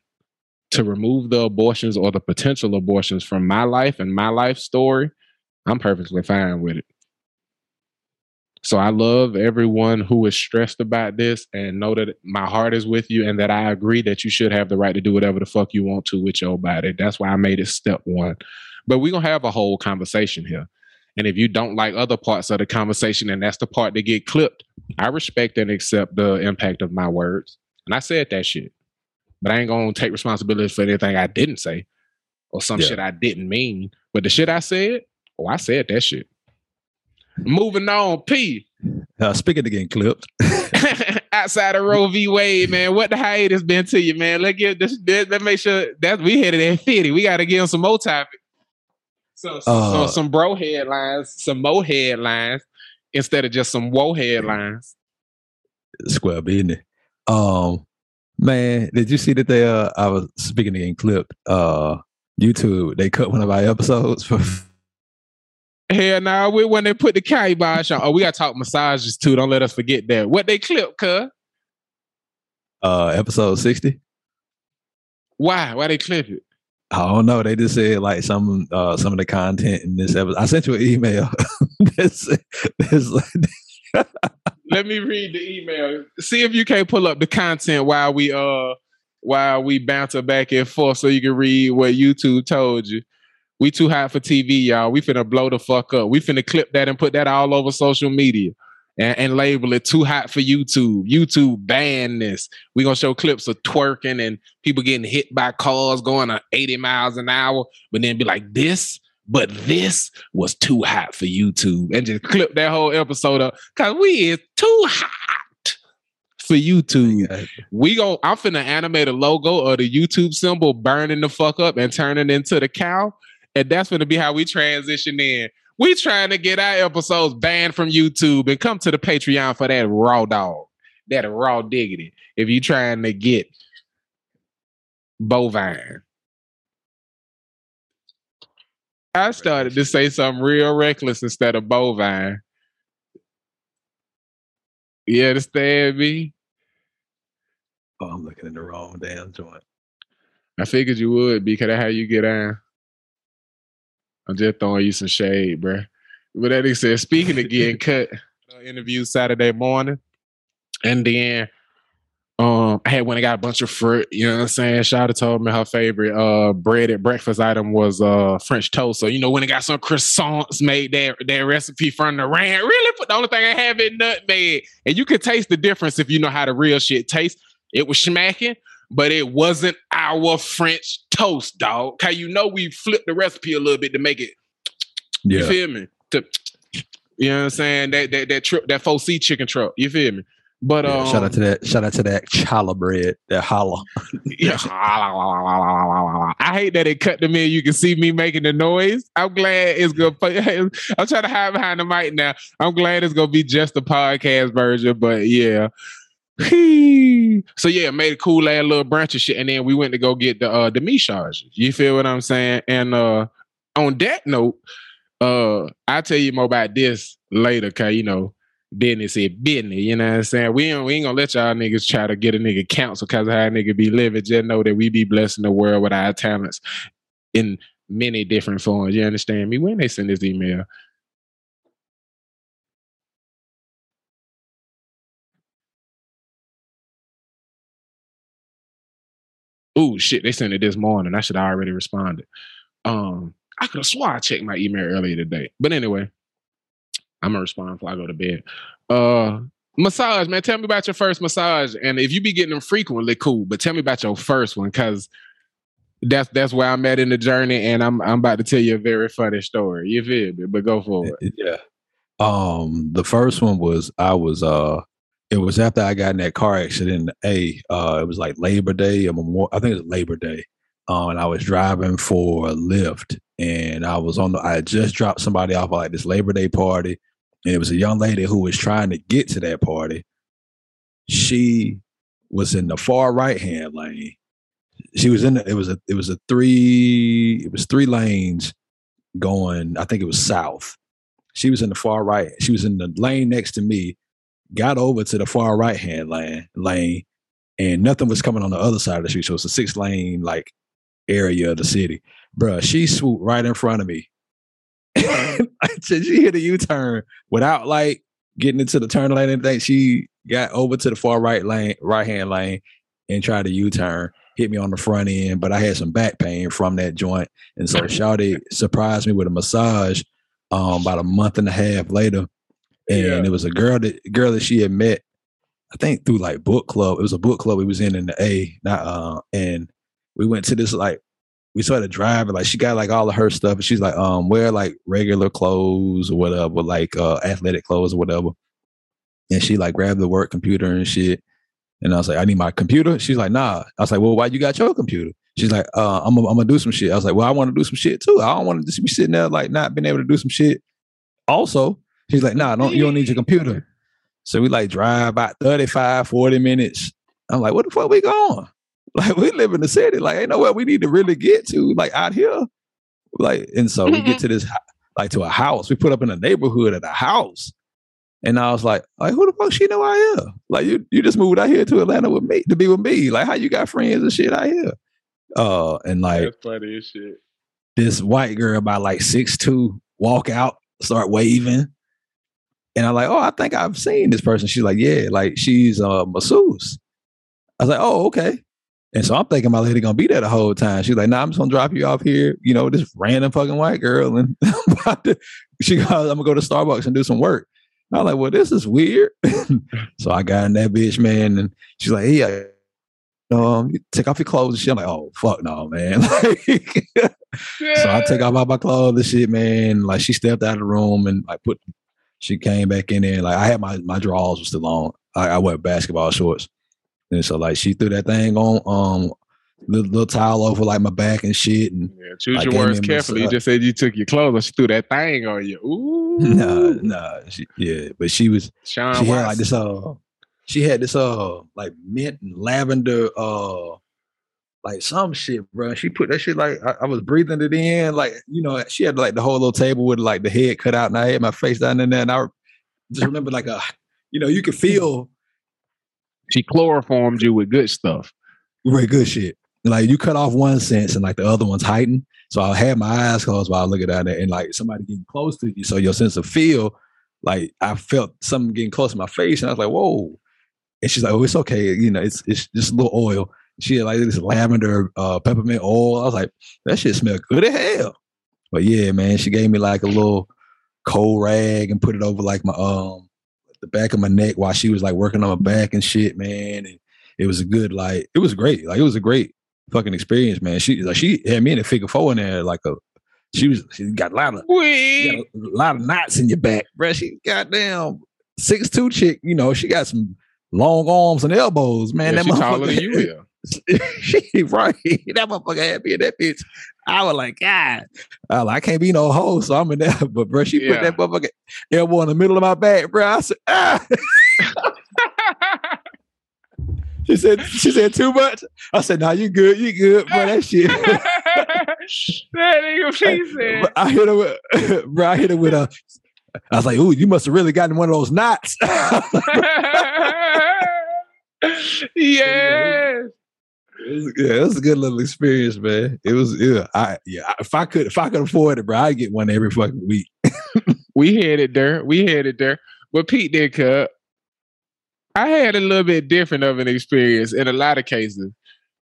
to remove the abortions or the potential abortions from my life and my life story, I'm perfectly fine with it. So I love everyone who is stressed about this, and know that my heart is with you and that I agree that you should have the right to do whatever the fuck you want to with your body. That's why I made it step 1. But we're going to have a whole conversation here. And if you don't like other parts of the conversation, and that's the part that get clipped, I respect and accept the impact of my words. And I said that shit. But I ain't going to take responsibility for anything I didn't say or some shit I didn't mean. But the shit I said, oh, I said that shit. Moving on, P. Speaking of getting clipped. Outside of Roe v. Wade, man, what the hiatus been to you, man? Let's give this, let's make sure that we hit it at 50. We got to give them some more topics. So some bro headlines, some mo headlines, instead of just some woe headlines. Square business. Man, did you see that they, I was speaking of getting clipped, YouTube, they cut one of our episodes for... Hell nah, when they put the kibosh on. Oh, we got to talk massages too. Don't let us forget that. What they clip, cuz? Episode 60. Why? Why they clip it? I don't know. They just said like some of the content in this episode. I sent you an email. Let me read the email. See if you can't pull up the content while we bounce it back and forth so you can read what YouTube told you. We too hot for TV, y'all. We finna blow the fuck up. We finna clip that and put that all over social media and label it too hot for YouTube. YouTube ban this. We gonna show clips of twerking and people getting hit by cars going to 80 miles an hour, but then be like this, but this was too hot for YouTube. And just clip that whole episode up because we is too hot for YouTube. I'm finna animate a logo of the YouTube symbol burning the fuck up and turning into the cow. And that's going to be how we transition in. We trying to get our episodes banned from YouTube and come to the Patreon for that raw dog, that raw diggity. If you trying to get bovine. I started to say something real reckless instead of bovine. You understand me? Oh, I'm looking in the wrong damn joint. I figured you would because that's how you get on. I'm just throwing you some shade, bro. But that nigga said, speaking of getting cut, interview Saturday morning. And then I had went and got a bunch of fruit. You know what I'm saying? Shada told me her favorite breaded breakfast item was French toast. So, you know, when it got some croissants made that recipe from the rand. Really? But the only thing I have is nutmeg. And you can taste the difference if you know how the real shit tastes. It was smacking. But it wasn't our French toast, dog. Cause you know we flipped the recipe a little bit to make it. Yeah. You feel me? You know what I'm saying? That trip, that 4C chicken truck. You feel me? But yeah, shout out to that challah bread, that challah. Yeah. I hate that it cut to me. You can see me making the noise. I'm glad it's gonna. I'm trying to hide behind the mic now. I'm glad it's gonna be just the podcast version. But yeah. So yeah, made a cool ass little brunch and shit, and then we went to go get the meat charges. You feel what I'm saying? And on that note, I'll tell you more about this later, cause you know, business is business. You know what I'm saying? We ain't gonna let y'all niggas try to get a nigga counsel cause of how a nigga be living. Just know that we be blessing the world with our talents in many different forms. You understand me? When they send this email. Oh shit, they sent it this morning. I should have already responded. I could have swore I checked my email earlier today. But anyway, I'm gonna respond before I go to bed. Massage, man. Tell me about your first massage. And if you be getting them frequently, cool, but tell me about your first one, because that's where I'm at in the journey, and I'm about to tell you a very funny story. You feel me? But go for it. Yeah. The first one was it was after I got in that car accident. It was like Labor Day. I think it was Labor Day. And I was driving for a Lyft, and I had just dropped somebody off at like this Labor Day party. And it was a young lady who was trying to get to that party. She was in the far right hand lane. She was in it was three lanes going, I think it was south. She was in the far right. She was in the lane next to me. Got over to the far right-hand lane, and nothing was coming on the other side of the street. So it's a six-lane like area of the city, bruh. She swooped right in front of me. She hit a U-turn without like getting into the turn lane and anything. She got over to the far right-hand lane, and tried a U-turn. hit me on the front end, but I had some back pain from that joint. And so Shawty surprised me with a massage about a month and a half later. And it was a girl that she had met, I think through like book club. It was a book club we was in the A. And we went to this, like, we started driving, like she got like all of her stuff. And she's like, wear like regular clothes or whatever, like athletic clothes or whatever. And she like grabbed the work computer and shit. And I was like, I need my computer. She's like, nah. I was like, well, why you got your computer? She's like, I'm gonna do some shit. I was like, well, I want to do some shit too. I don't want to just be sitting there like not being able to do some shit. Also, she's like, nah, you don't need your computer. So we like drive about 35, 40 minutes. I'm like, what the fuck we going? Like, we live in the city. Like, ain't nowhere we need to really get to, like, out here. Like, and so we get to this, like, to a house. We put up in a neighborhood at a house. And I was like, who the fuck she know out here? Like, you just moved out here to Atlanta with me, to be with me. Like, how you got friends and shit out here? And like, that's funny as shit. This white girl by like 6'2", walk out, start waving. And I'm like, oh, I think I've seen this person. She's like, yeah, like she's a masseuse. I was like, oh, okay. And so I'm thinking my lady gonna be there the whole time. She's like, nah, I'm just gonna drop you off here, you know, this random fucking white girl. And she goes, I'm gonna go to Starbucks and do some work. I was like, well, this is weird. So I got in that bitch, man. And she's like, yeah, take off your clothes and shit. I'm like, oh, fuck no, man. Like, yeah. So I take off all my clothes and shit, man. Like, she stepped out of the room and like she came back in there. Like, I had my drawers were still on. I wear basketball shorts. And so like she threw that thing on, little towel over like my back and shit. And yeah, choose like, your words carefully. You just said you took your clothes and she threw that thing on you. Ooh. Nah. But she was Sean she Watson. Had like this she had this like mint and lavender like some shit, bro. She put that shit like I was breathing it in, like, you know, she had like the whole little table with like the head cut out and I had my face down in there and I just remember like you know, you could feel she chloroformed you with good stuff. With good shit. Like, you cut off one sense and like the other one's heightened. So I had my eyes closed while I looking down there and like somebody getting close to you. So your sense of feel, like I felt something getting close to my face and I was like, whoa. And she's like, oh, it's okay. You know, it's just a little oil. She had like this lavender peppermint oil. I was like, that shit smelled good as hell. But yeah, man, she gave me like a little cold rag and put it over like my the back of my neck while she was like working on my back and shit, man. And it was a good, like, it was great. Like, it was a great fucking experience, man. She had me in a figure four in there, like she got a lot of knots in your back, bro. She goddamn 6'2" chick, you know, she got some long arms and elbows, man. Yeah, that motherfucker, you she right. That motherfucker had me in that bitch. I was like, God, I can't be no hoe, so I'm in there. But bro, she put that motherfucker elbow in the middle of my back, bro. I said, ah. She said, too much? I said, nah, you good, bro. That shit. That nigga, she said. I hit her with a, I was like, ooh, you must have really gotten one of those knots. Yes. It was a good little experience, man. It was, if I could afford it, bro, I'd get one every fucking week. We had it there. But Pete did cut. I had a little bit different of an experience in a lot of cases.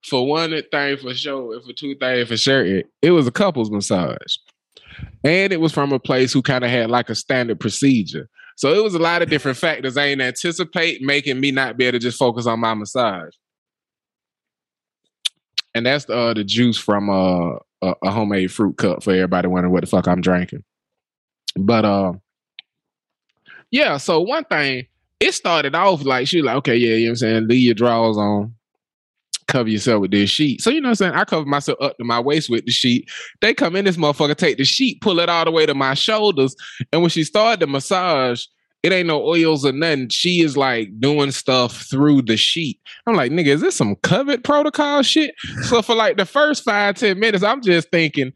For one thing for sure, and for two things for sure, it was a couples massage. And it was from a place who kind of had like a standard procedure. So it was a lot of different factors I didn't anticipate, making me not be able to just focus on my massage. And that's the juice from a homemade fruit cup for everybody wondering what the fuck I'm drinking. But yeah, so one thing, it started off like she was like, okay, yeah, you know what I'm saying? Leave your drawers on. Cover yourself with this sheet. So, you know what I'm saying? I cover myself up to my waist with the sheet. They come in this motherfucker, take the sheet, pull it all the way to my shoulders. And when she started the massage, it ain't no oils or nothing. She is like doing stuff through the sheet. I'm like, nigga, is this some COVID protocol shit? So for like the first 5-10 minutes, I'm just thinking,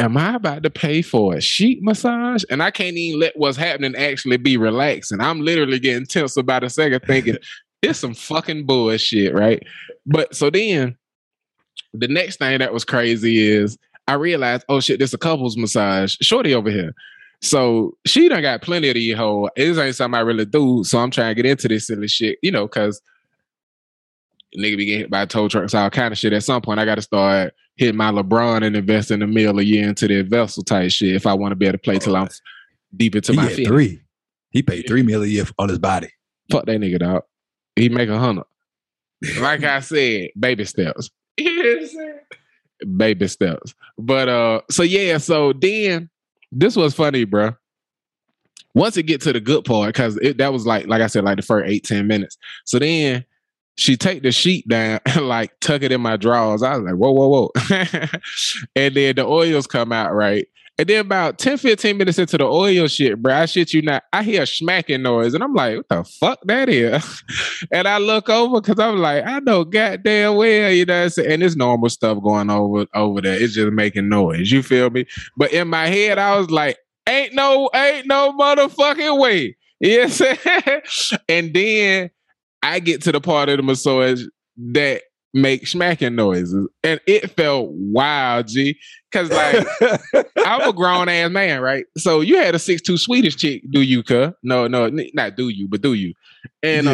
am I about to pay for a sheet massage? And I can't even let what's happening actually be relaxing. I'm literally getting tense about a second thinking, this some fucking bullshit, right? But so then the next thing that was crazy is I realized, oh shit, this is a couples massage. Shorty over here. So she done got plenty of these hoes. This ain't something I really do. So I'm trying to get into this silly shit, you know, because nigga be getting hit by a tow truck, so all kind of shit. At some point, I got to start hitting my LeBron and investing $1 million a year into the vessel type shit if I want to be able to play till I'm deep into my feet. He paid $3 million a year on his body. Fuck that nigga, dog. He make $100. Like I said, baby steps. You know what I'm saying? Baby steps. But so yeah, so then this was funny, bro. Once it get to the good part, because that was like I said, like the first 8-10 minutes. So then she take the sheet down and like tuck it in my drawers. I was like, whoa, whoa, whoa. And then the oils come out, right? And then about 10-15 minutes into the oil shit, bro, I shit you not, I hear a smacking noise. And I'm like, what the fuck that is? And I look over because I'm like, I know goddamn well, you know what I'm saying? And it's normal stuff going over there. It's just making noise. You feel me? But in my head, I was like, ain't no motherfucking way. You know what I'm saying? And then I get to the part of the massage that make smacking noises, and it felt wild, G. Cause like I'm a grown ass man, right? So you had a 6'2" Swedish chick, do you? Cuh? No, not do you, but do you? And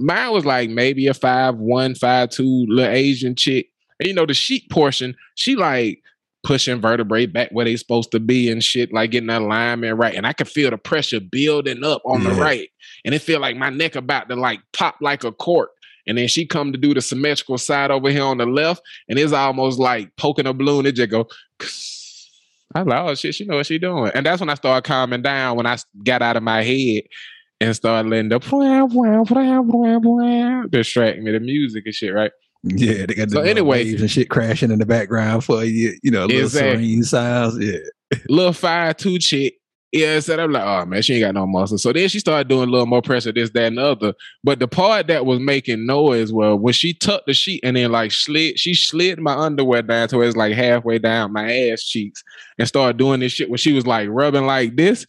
mine was like maybe a 5'1", 5'2" little Asian chick. And you know the sheet portion, she like pushing vertebrae back where they supposed to be and shit, like getting that alignment right. And I could feel the pressure building up on the right, and it feel like my neck about to like pop like a cork. And then she come to do the symmetrical side over here on the left, and it's almost like poking a balloon. It just go, kss. I was like, oh shit, she know what she doing. And that's when I started calming down, when I got out of my head and started letting the distract me, the music and shit, right? Yeah, they got the waves and shit crashing in the background for you, you know, little serene sounds. Yeah, little 5'2" chick. Yeah, so I'm like, oh man, she ain't got no muscle. So then she started doing a little more pressure, this, that, and the other. But the part that was making noise was when she tucked the sheet and then like she slid my underwear down to where it's like halfway down my ass cheeks and started doing this shit when she was like rubbing like this.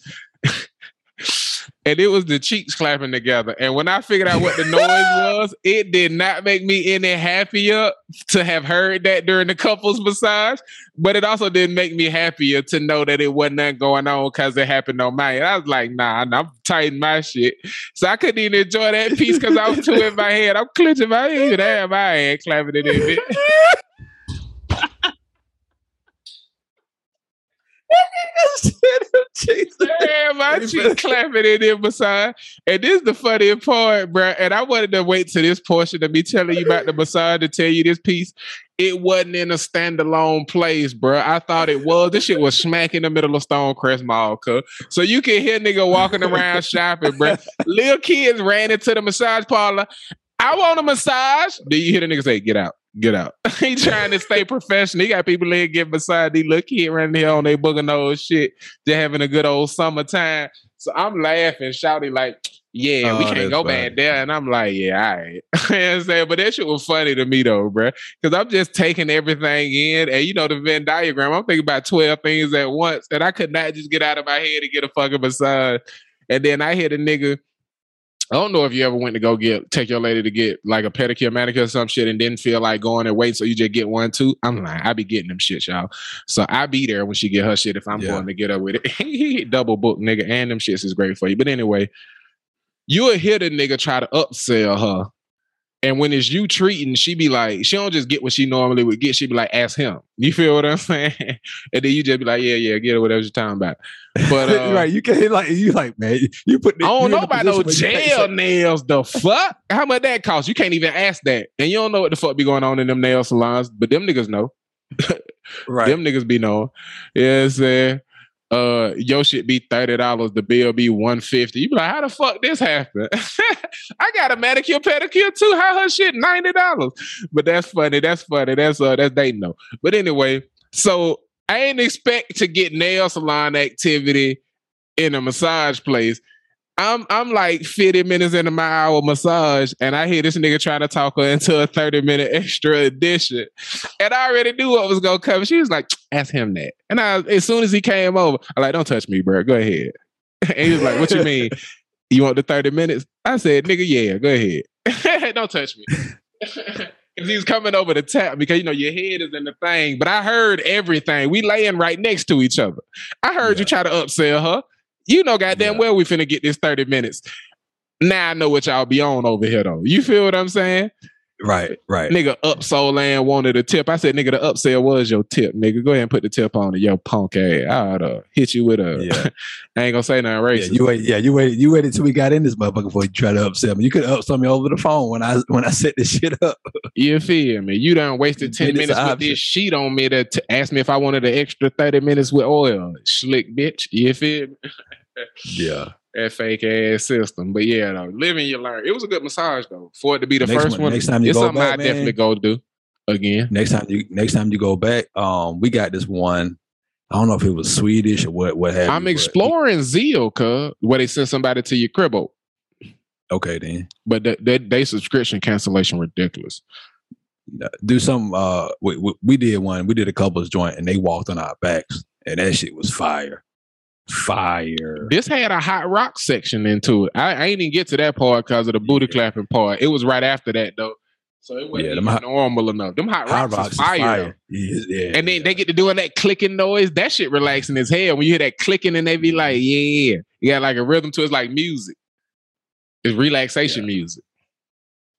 And it was the cheeks clapping together. And when I figured out what the noise was, it did not make me any happier to have heard that during the couples massage. But it also didn't make me happier to know that it wasn't nothing going on because it happened on mine. I was like, nah, I'm tightening my shit. So I couldn't even enjoy that piece because I was too in my head. I'm clenching my head. Damn, I ain't clapping it in it. Damn, my cheeks clapping in there beside. And this is the funniest part, bro. And I wanted to wait to this portion of me telling you about the massage to tell you this piece. It wasn't in a standalone place, bro. I thought it was. This shit was smack in the middle of Stonecrest Mall, cuz. So you can hear nigga walking around shopping, bro. Little kids ran into the massage parlor. I want a massage. Do you hear the nigga say, get out? Get out. He trying to stay professional. He got people in here getting beside these little kid running here on their booger nose shit. They're having a good old summertime. So I'm laughing, shouting like, yeah, we can't go back there. And I'm like, yeah, all right. You know what I'm saying? But that shit was funny to me though, bro. Because I'm just taking everything in. And you know the Venn diagram, I'm thinking about 12 things at once. And I could not just get out of my head and get a fucking massage. And then I hear the nigga, I don't know if you ever went to go take your lady to get like a pedicure, manicure, or some shit and didn't feel like going and wait, so you just get one, too. I'm lying. I be getting them shit, y'all. So I be there when she get her shit if I'm going to get her with it. Double book, nigga, and them shits is great for you. But anyway, you'll hear the nigga try to upsell her. And when it's you treating, she be like, she don't just get what she normally would get. She be like, ask him. You feel what I'm saying? And then you just be like, yeah, get it, whatever you're talking about. But right, you can't like, you like, man, you put. I don't know about no jail nails. The fuck? How much that cost? You can't even ask that, and you don't know what the fuck be going on in them nail salons. But them niggas know. Right. Them niggas be knowing. Yes, sir. Your shit be $30, the bill be $150. You be like, how the fuck this happened? I got a manicure pedicure too. How her shit $90? But that's funny. That's funny. That's dating though. But anyway, so I ain't expect to get nail salon activity in a massage place. I'm like 50 minutes into my hour massage, and I hear this nigga trying to talk her into a 30-minute extra edition. And I already knew what was going to come. She was like, ask him that. And as soon as he came over, I'm like, don't touch me, bro. Go ahead. And he was like, what you mean? You want the 30 minutes? I said, nigga, yeah, go ahead. Don't touch me. Because he was coming over the tap because, you know, your head is in the thing. But I heard everything. We laying right next to each other. I heard you try to upsell her. You know goddamn well we finna get this 30 minutes. Now I know what y'all be on over here, though. You feel what I'm saying? Right, right. Nigga upsold and wanted a tip. I said, nigga, the upsell was your tip, nigga. Go ahead and put the tip on it, yo punk ass. I'd hit you with a... Yeah. I ain't gonna say nothing racist. You waited till we got in this motherfucker before you tried to upsell me. You could upsell me over the phone when I set this shit up. You feel me? You done wasted 10 minutes with this sheet on me that asked me if I wanted an extra 30 minutes with oil. Slick bitch. You feel me? Yeah. That fake ass system. But yeah, though, live and you learn. It was a good massage though. For it to be the first one, next time you go back, it's something I definitely go do again. Next time you go back, we got this one. I don't know if it was Swedish or what happened. I'm exploring Zeal, cuz where they send somebody to your cribbo. Okay then. But they subscription cancellation ridiculous. Do some we did one. We did a couple's joint and they walked on our backs and that shit was fire. Fire. This had a hot rock section into it. I ain't even get to that part because of the booty clapping part. It was right after that though, so it wasn't normal enough. Them hot rocks is fire. And then they get to doing that clicking noise. That shit relaxing as hell. When you hear that clicking and they be like, yeah, you got like a rhythm to it. It's like music. It's relaxation music.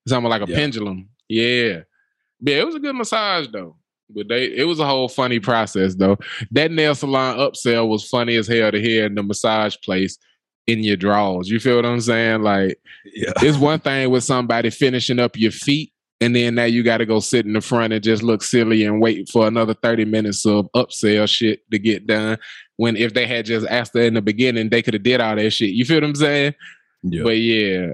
It's almost like a pendulum. Yeah, yeah. It was a good massage though. But it was a whole funny process though. That nail salon upsell was funny as hell to hear in the massage place in your drawers. You feel what I'm saying? Like, it's one thing with somebody finishing up your feet, and then now you got to go sit in the front and just look silly and wait for another 30 minutes of upsell shit to get done. When if they had just asked her in the beginning, they could have did all that shit. You feel what I'm saying? Yeah. But yeah.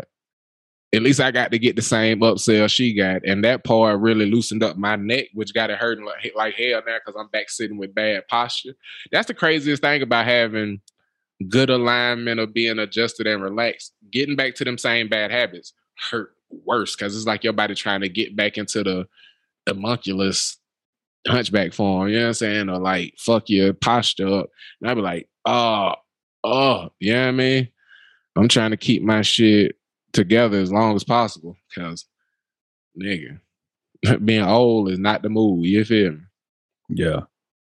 At least I got to get the same upsell she got. And that part really loosened up my neck, which got it hurting like hell now because I'm back sitting with bad posture. That's the craziest thing about having good alignment or being adjusted and relaxed. Getting back to them same bad habits hurt worse because it's like your body trying to get back into the homunculus hunchback form. You know what I'm saying? Or like, fuck your posture up. And I'd be like, oh, you know what I mean? I'm trying to keep my shit together as long as possible because nigga being old is not the move. You feel me? Yeah.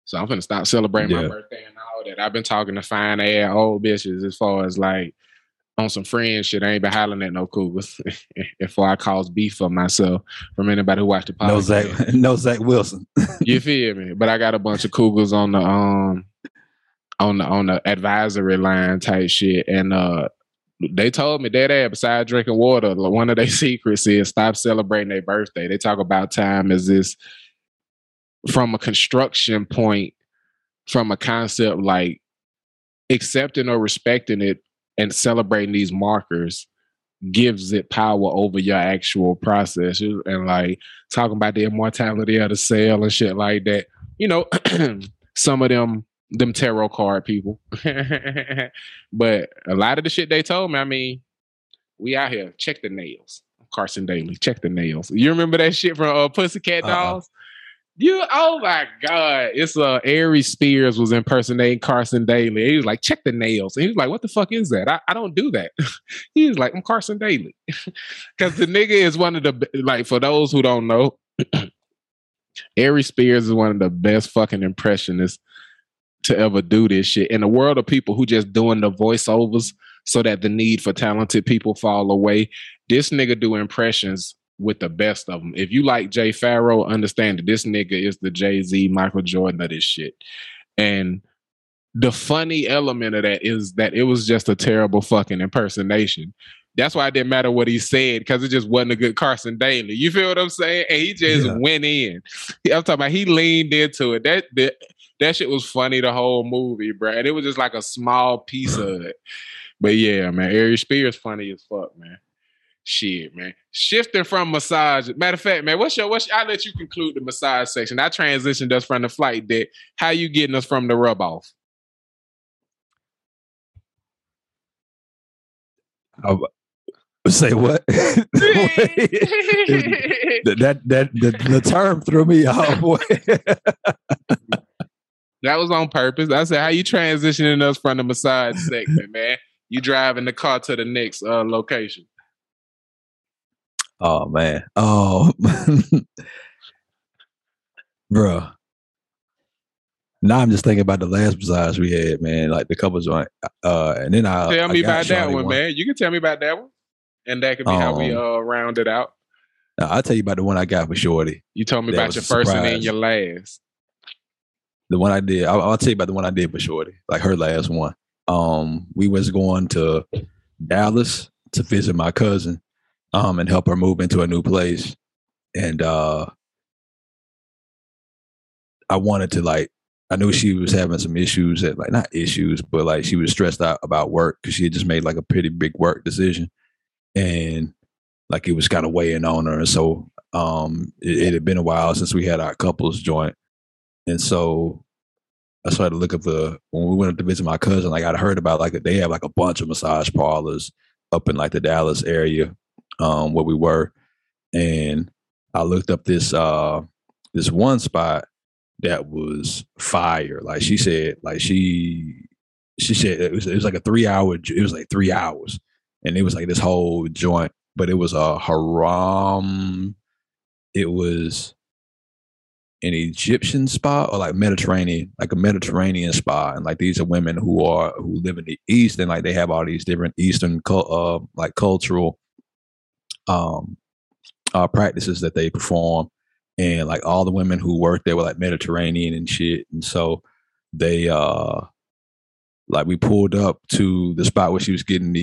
So I'm finna stop celebrating my birthday and all that. I've been talking to fine ass old bitches as far as like on some friend shit. I ain't been hollering at no cougars before I cause beef for myself from anybody who watched the podcast. No Zach Wilson. You feel me? But I got a bunch of cougars on the advisory line type shit and they told me that besides drinking water, one of their secrets is stop celebrating their birthday. They talk about time as this from a construction point, from a concept like accepting or respecting it and celebrating these markers gives it power over your actual process. And like talking about the immortality of the cell and shit like that. You know, some of them tarot card people. But a lot of the shit they told me, I mean, we out here. Check the nails. Carson Daly, check the nails. You remember that shit from Pussycat Dolls? Oh my God. It's Ari Spears was impersonating Carson Daly. He was like, check the nails. And he was like, what the fuck is that? I don't do that. He was like, I'm Carson Daly. Because the nigga is one of the, like, for those who don't know, Ari Spears is one of the best fucking impressionists to ever do this shit in the world of people who just doing the voiceovers so that the need for talented people fall away. This nigga do impressions with the best of them. If you like Jay Farrow, understand that this nigga is the Jay-Z, Michael Jordan of this shit. And the funny element of that is that it was just a terrible fucking impersonation. That's why it didn't matter what he said, because it just wasn't a good Carson Daly. You feel what I'm saying? And he just went in. I'm talking about he leaned into it. That shit was funny the whole movie, bro. And it was just like a small piece of it. But yeah, man, Ari Spears funny as fuck, man. Shit, man. Shifting from massage. Matter of fact, man, I'll let you conclude the massage section. I transitioned us from the flight deck. How you getting us from the rub off? Say what? The term threw me off. That was on purpose. I said, how you transitioning us from the massage segment, man? You driving the car to the next location. Oh, man. Oh, bro. Now I'm just thinking about the last massage we had, man. Like the couple joint. And then tell me about that one, man. You can tell me about that one. And that could be how we round it out. Now, I'll tell you about the one I got for Shorty. You told me about your first and then your last. The one I did. I'll tell you about the one I did for Shorty, like her last one. We was going to Dallas to visit my cousin and help her move into a new place. And I wanted to, like, I knew she was having some issues that, like, not issues, but like she was stressed out about work because she had just made like a pretty big work decision. And like it was kind of weighing on her. And so it had been a while since we had our couples joint. And so I started to look up when we went up to visit my cousin, like I'd heard about, like, they have like a bunch of massage parlors up in like the Dallas area where we were. And I looked up this one spot that was fire. Like she said, like she said it was like a 3 hour, it was like 3 hours. And it was like this whole joint, but it was a haram. It was an Egyptian spa or like Mediterranean, like a Mediterranean spa. And like, these are women who live in the East, and like they have all these different Eastern like cultural practices that they perform. And like all the women who worked there were like Mediterranean and shit. And so they, like, we pulled up to the spot where she was getting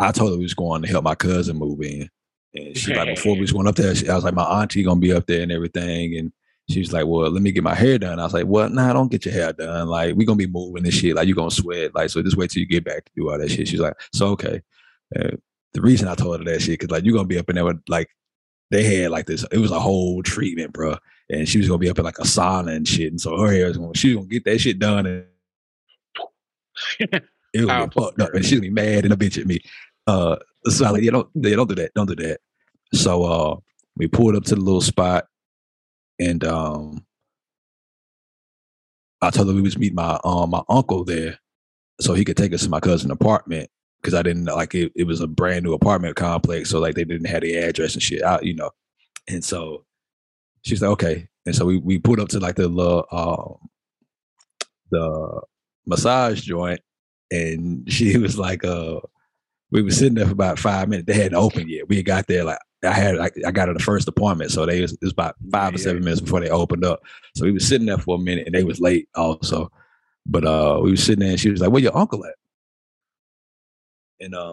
I told her we was going to help my cousin move in. And she, like, before we was going up there, I was like, my auntie going to be up there and everything. And she was like, well, let me get my hair done. I was like, well, nah, don't get your hair done. Like, we going to be moving and shit. Like, you going to sweat. Like, so just wait till you get back to do all that shit. She's like, so, okay. The reason I told her that shit, because, like, you're going to be up in there with, like, they had like this, it was a whole treatment, bro. And she was going to be up in like a sauna and shit. And so her hair was going to get that shit done. And it was fucked up. And she's going to be mad and a bitch at me. So I was like, yeah, don't do that. Don't do that. So we pulled up to the little spot. And I told her we was meeting my uncle there so he could take us to my cousin's apartment. Because I didn't, like, it was a brand new apartment complex. So, like, they didn't have the address and shit out, you know. And so she's like, okay. And so we pulled up to, like, the little, the massage joint. And she was like, we were sitting there for about 5 minutes. They hadn't opened yet. We had got there, like, I got her the first appointment. So it was about 5 or 7 minutes before they opened up. So we were sitting there for a minute and they was late also. But we were sitting there and she was like, where your uncle at? And I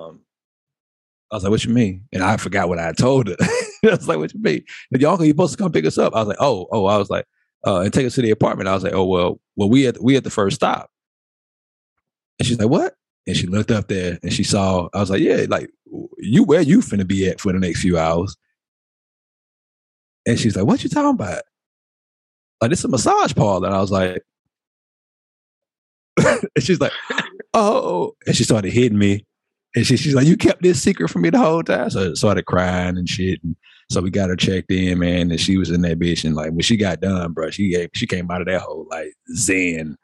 was like, what you mean? And I forgot what I told her. I was like, what you mean? And your uncle, you're supposed to come pick us up. I was like, oh, I was like, and take us to the apartment. I was like, oh, well, we at the first stop. And she's like, what? And she looked up there and she saw, I was like, yeah, like, where you finna be at for the next few hours? And she's like, what you talking about? Like, it's a massage parlor. And I was like, and she's like, oh, and she started hitting me. And she's like, you kept this secret from me the whole time. So I started crying and shit. And so we got her checked in, man. And she was in that bitch. And like, when she got done, bro, she came out of that hole like zen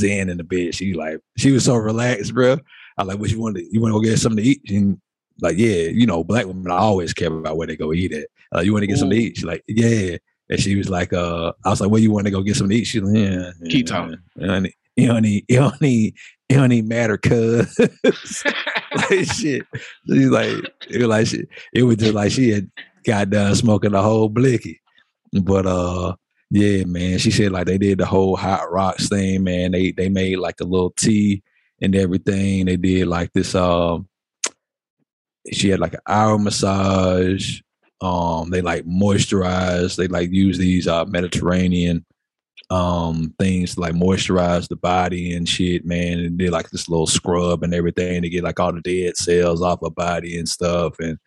in the bed. She like, she was so relaxed, bro. I like, what you want to go get something to eat? And like, yeah, you know, black women always care about where they go eat at. You want to get something to eat? She's like, yeah. And she was like, I was like, well, you want to go get something to eat? She's like, yeah. Keep talking. It don't matter, cuz. Like, shit. She's like, it was just like she had got done smoking the whole blicky. But yeah, man, she said like they did the whole hot rocks thing, man. They made like a little tea and everything. They did like this she had like an hour massage. They like moisturized, they like use these Mediterranean things to, like, moisturize the body and shit, man. And did like this little scrub and everything to get like all the dead cells off her body and stuff. And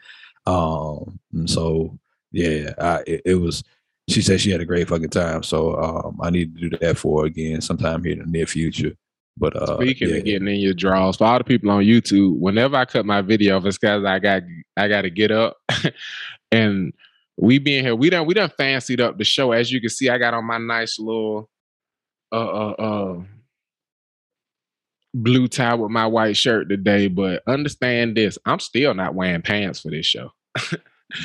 so yeah, it was. She said she had a great fucking time. So I need to do that for her again sometime here in the near future. But speaking of getting in your drawers, for all the people on YouTube, whenever I cut my video, it's because I got to get up and. We being here, we done fancied up the show. As you can see, I got on my nice little blue tie with my white shirt today. But understand this, I'm still not wearing pants for this show.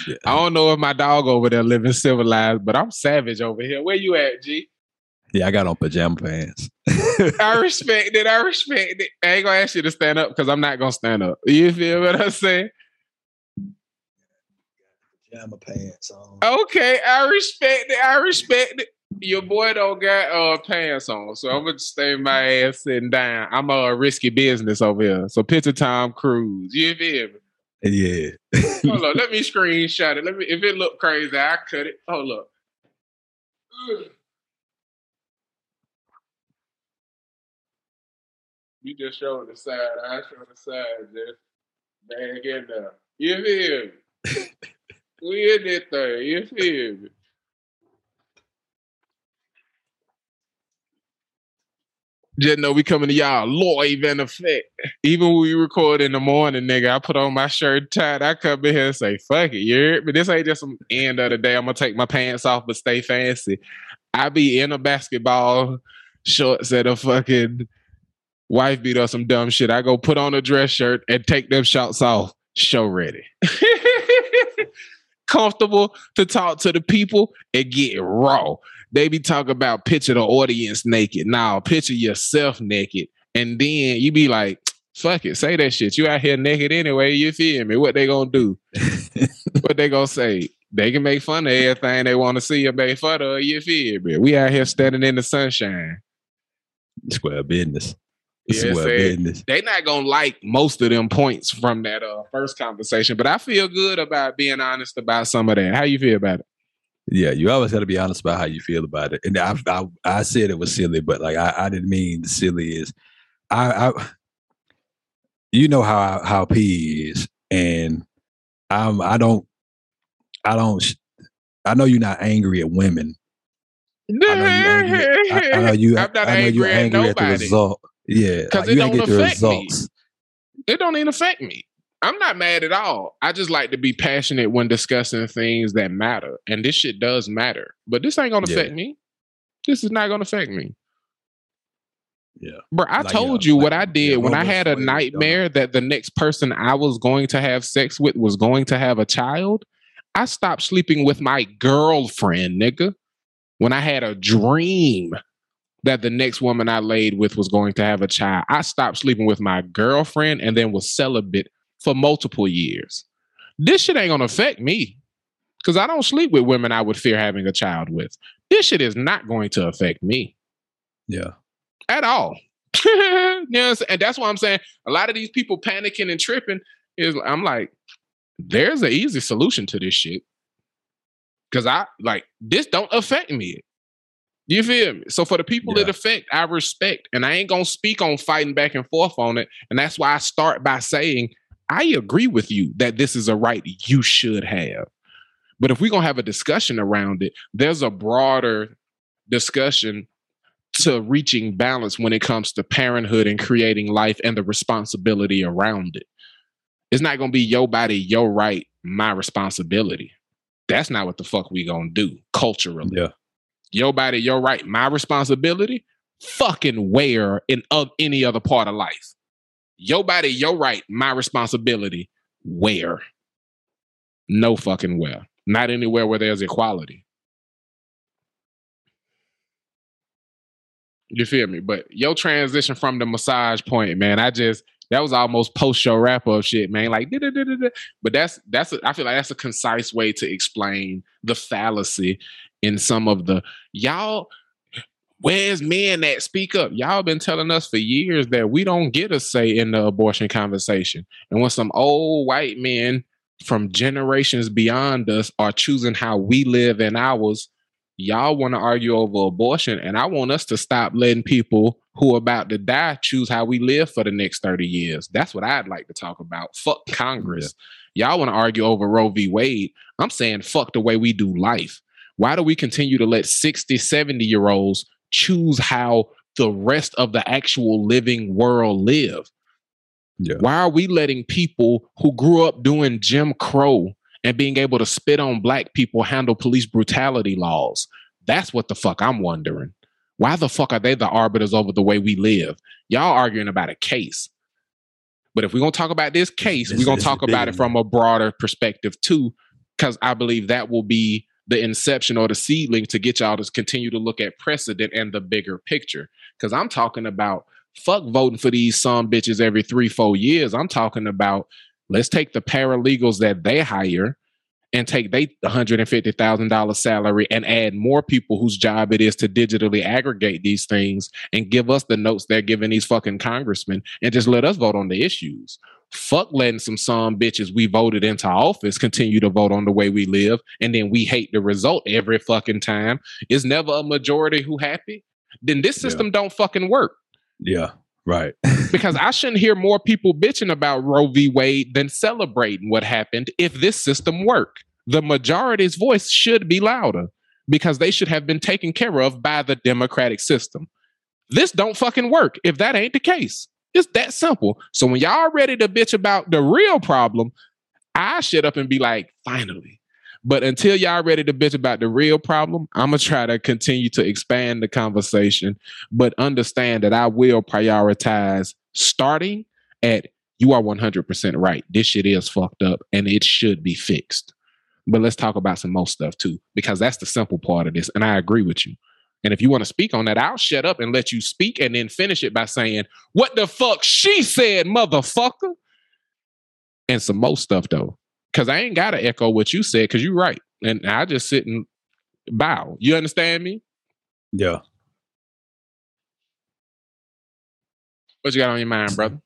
Yeah. I don't know if my dog over there living civilized, but I'm savage over here. Where you at, G? Yeah, I got on pajama pants. I respect it. I ain't gonna ask you to stand up because I'm not gonna stand up. You feel what I'm saying? pajama pants on. Okay, I respect it. I respect it. Your boy don't got pants on, so I'm gonna stay my ass sitting down. I'm a risky business over here. So picture Tom Cruise. You feel me? Yeah. Hold up. Let me screenshot it. Let me. If it look crazy, I cut it. Hold up. Ugh. You just showed the side. I showed the side. Just bang in there. You feel me? We in this thing. You feel me? Just know we coming to y'all live in effect. Even when we record in the morning, nigga, I put on my shirt tight. I come in here and say, fuck it, you hear me? This ain't just some end of the day. I'm going to take my pants off but stay fancy. I be in a basketball shorts at a fucking wife beat or some dumb shit. I go put on a dress shirt and take them shorts off. Show ready. Comfortable to talk to the people and get raw. They be talking about picture the audience naked. Now picture yourself naked. And then you be like, fuck it, say that shit. You out here naked anyway, you feel me? What they gonna do? What they gonna say? They can make fun of everything they want to see or make fun of, you feel me? We out here standing in the sunshine. Square business. Yeah, square business. They not gonna like most of them points from that first conversation, but I feel good about being honest about some of that. How you feel about it? Yeah, you always got to be honest about how you feel about it. And I said it was silly, but like I didn't mean silly. Is I you know how P is, and I know you're not angry at women. I know you. I'm not angry at nobody. At the result, yeah, because like, it don't affect me. It don't even affect me. I'm not mad at all. I just like to be passionate when discussing things that matter. And this shit does matter. But this ain't going to affect me. This is not going to affect me. Yeah. Bro, I told you what I did when I had a nightmare that the next person I was going to have sex with was going to have a child. I stopped sleeping with my girlfriend, nigga, when I had a dream that the next woman I laid with was going to have a child. I stopped sleeping with my girlfriend and then was celibate for multiple years. This shit ain't gonna affect me because I don't sleep with women I would fear having a child with. This shit is not going to affect me. Yeah. At all. You know, and that's why I'm saying a lot of these people panicking and tripping is, I'm like, there's an easy solution to this shit. Because I, like, this don't affect me. You feel me? So for the people it affect, I respect. And I ain't gonna speak on fighting back and forth on it. And that's why I start by saying, I agree with you that this is a right you should have. But if we're going to have a discussion around it, there's a broader discussion to reaching balance when it comes to parenthood and creating life and the responsibility around it. It's not going to be your body, your right, my responsibility. That's not what the fuck we going to do culturally. Yeah. Your body, your right, my responsibility? Fucking where in any other part of life? Your body, your right, my responsibility. Where? No fucking where. Not anywhere where there's equality. You feel me? But your transition from the massage point, man, that was almost post-show wrap-up shit, man. Like, da-da-da-da-da. But I feel like that's a concise way to explain the fallacy in some of the, y'all, where's men that speak up? Y'all been telling us for years that we don't get a say in the abortion conversation. And when some old white men from generations beyond us are choosing how we live and ours, y'all want to argue over abortion. And I want us to stop letting people who are about to die choose how we live for the next 30 years. That's what I'd like to talk about. Fuck Congress. Yeah. Y'all want to argue over Roe v. Wade. I'm saying fuck the way we do life. Why do we continue to let 60, 70-year-olds choose how the rest of the actual living world live? Yeah. Why are we letting people who grew up doing Jim Crow and being able to spit on black people handle police brutality laws? That's what the fuck I'm wondering. Why the fuck are they the arbiters over the way we live? Y'all arguing about a case. But if we're going to talk about this case, we're going to talk about it from a broader perspective too, because I believe that will be the inception or the seedling to get y'all to continue to look at precedent and the bigger picture. Because I'm talking about fuck voting for these some bitches every 3-4 years. I'm talking about let's take the paralegals that they hire and take their $150,000 salary and add more people whose job it is to digitally aggregate these things and give us the notes they're giving these fucking congressmen and just let us vote on the issues. Fuck letting some bitches we voted into office continue to vote on the way we live, and then we hate the result every fucking time. It's never a majority who happy. Then this system don't fucking work. Yeah. Right. Because I shouldn't hear more people bitching about Roe v. Wade than celebrating what happened if this system worked. The majority's voice should be louder because they should have been taken care of by the democratic system. This don't fucking work if that ain't the case. It's that simple. So when y'all ready to bitch about the real problem, I shut up and be like, finally. But until y'all ready to bitch about the real problem, I'm going to try to continue to expand the conversation, but understand that I will prioritize starting at you are 100% right. This shit is fucked up and it should be fixed. But let's talk about some more stuff too, because that's the simple part of this. And I agree with you. And if you want to speak on that, I'll shut up and let you speak and then finish it by saying, what the fuck she said, motherfucker. And some more stuff though. Because I ain't got to echo what you said because you're right. And I just sit and bow. You understand me? Yeah. What you got on your mind, brother?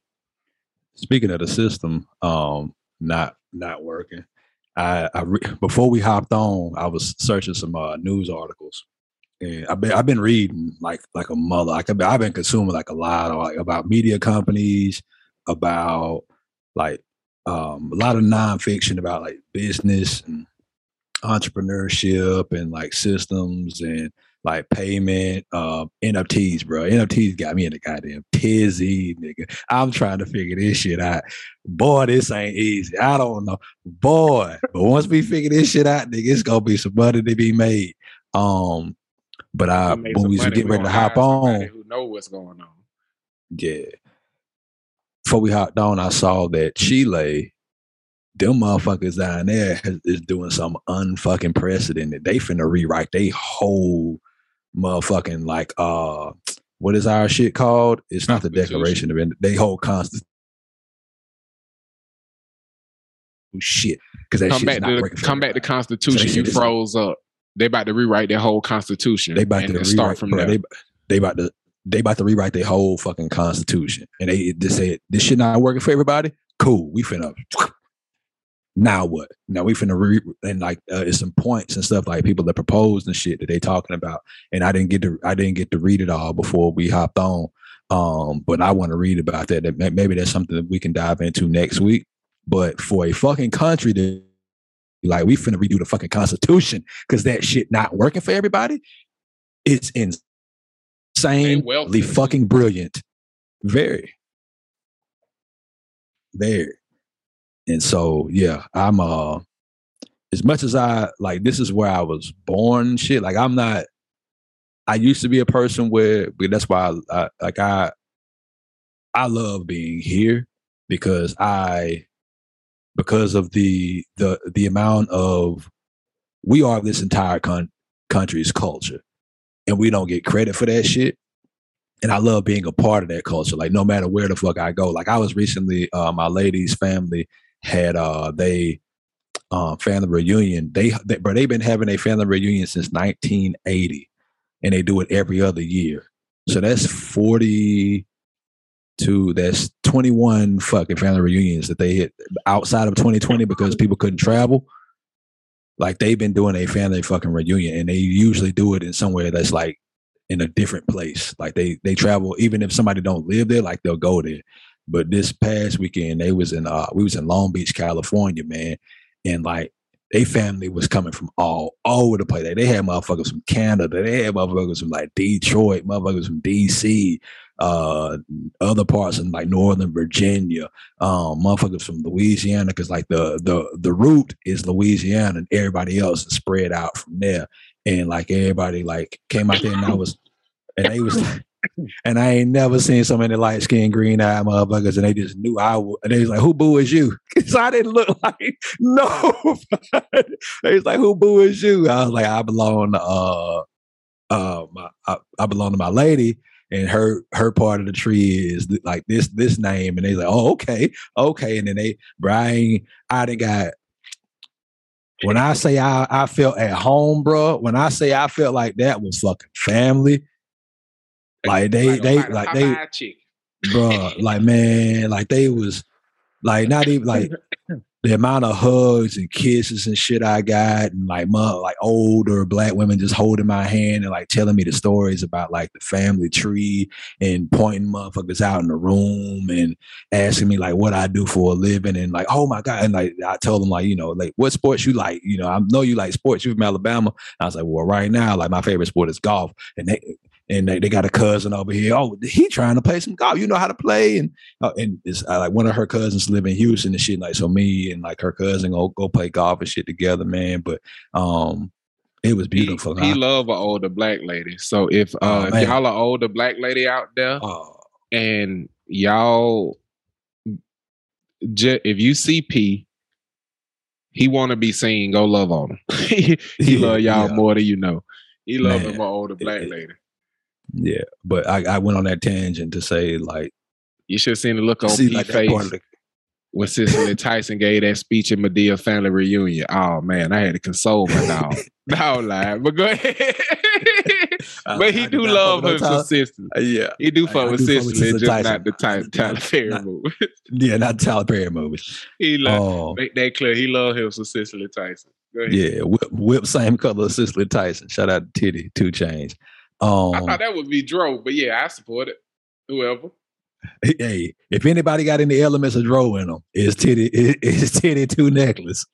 Speaking of the system not working, before we hopped on, I was searching some news articles. And I've been reading like a mother. I've been consuming like a lot of, like, about media companies, about like a lot of nonfiction about like business and entrepreneurship and like systems and like payment, NFTs, bro. NFTs got me in the goddamn tizzy, nigga. I'm trying to figure this shit out. Boy, this ain't easy. I don't know. Boy, but once we figure this shit out, nigga, it's going to be some money to be made. But when we get ready to hop on. Who know what's going on. Yeah. Before we hopped on, I saw that Chile, them motherfuckers down there is doing something unfucking precedented. They finna rewrite they whole motherfucking like what is our shit called? It's not the Declaration of Independence. They whole constitution. Shit, because that shit's not working. Come back to Constitution. You froze up. They about to rewrite their whole Constitution. They about to start from there. They about to. They about to rewrite their whole fucking constitution. And they just said, this shit not working for everybody? Cool. We finna. Now what? Now we finna. And like, it's some points and stuff like people that proposed and shit that they talking about. And I didn't get to read it all before we hopped on. But I want to read about that. Maybe that's something that we can dive into next week. But for a fucking country that, like, we finna redo the fucking constitution because that shit not working for everybody, it's insane. Insanely fucking brilliant. Very. There. And so, yeah, I'm as much as I like, this is where I was born, shit. Like, I used to be a person where, but that's why I love being here because of the amount of, we are this entire country's culture. And we don't get credit for that shit. And I love being a part of that culture. Like, no matter where the fuck I go. Like, I was recently, my lady's family had family reunion. They've been having a family reunion since 1980. And they do it every other year. So that's 21 fucking family reunions that they hit outside of 2020 because people couldn't travel. Like, they've been doing a family fucking reunion, and they usually do it in somewhere that's like in a different place. Like, they travel, even if somebody don't live there, like they'll go there. But this past weekend, we was in Long Beach, California, man. And like, they family was coming from all over the place. Like, they had motherfuckers from Canada. They had motherfuckers from like Detroit, motherfuckers from DC, other parts in like Northern Virginia, motherfuckers from Louisiana, because like the root is Louisiana and everybody else is spread out from there. And like, everybody like came out there, and I ain't never seen so many light skinned, green eyed motherfuckers, and they just knew and they was like, who boo is you? Because I didn't look like no. They was like, who boo is you? I was like, I belong to my lady. And her part of the tree is like this name, and they like, oh, okay, and then I done got When I say I felt at home, bro, when I say I felt like that was fucking family, like they bro, like, man, like they was like not even like the amount of hugs and kisses and shit I got, and like my like older black women just holding my hand and like telling me the stories about like the family tree and pointing motherfuckers out in the room and asking me like what I do for a living and like, oh my God. And like I told them like, you know, like what sports you like, you know, I know you like sports, you're from Alabama. And I was like, well, right now, like my favorite sport is golf. And they got a cousin over here. Oh, he trying to play some golf. You know how to play. And it's like one of her cousins live in Houston and shit. Like, so me and like her cousin go play golf and shit together, man. But it was beautiful. He love an older black lady. So if y'all are older black lady out there and y'all, if you see P, he want to be seen, go love on him. he love y'all more than you know. He love him an older black lady. Yeah, but I went on that tangent to say like you should have seen the look on P's like face when Cicely Tyson gave that speech at Medea family reunion. Oh man, I had to console my dog. No lie, but go ahead. But he do love her consistently. Yeah, he do fuck with Cicely, just Tyson. Not the Tyler Perry movies. Yeah, not Tyler Perry movies. He love make that clear. He love him some Cicely Tyson. Yeah, whip same color as Cicely Tyson. Shout out to Titty 2 Chainz. I thought that would be Dro, but yeah, I support it. Whoever. Hey, if anybody got any elements of Dro in them, it's Titty Two Necklace.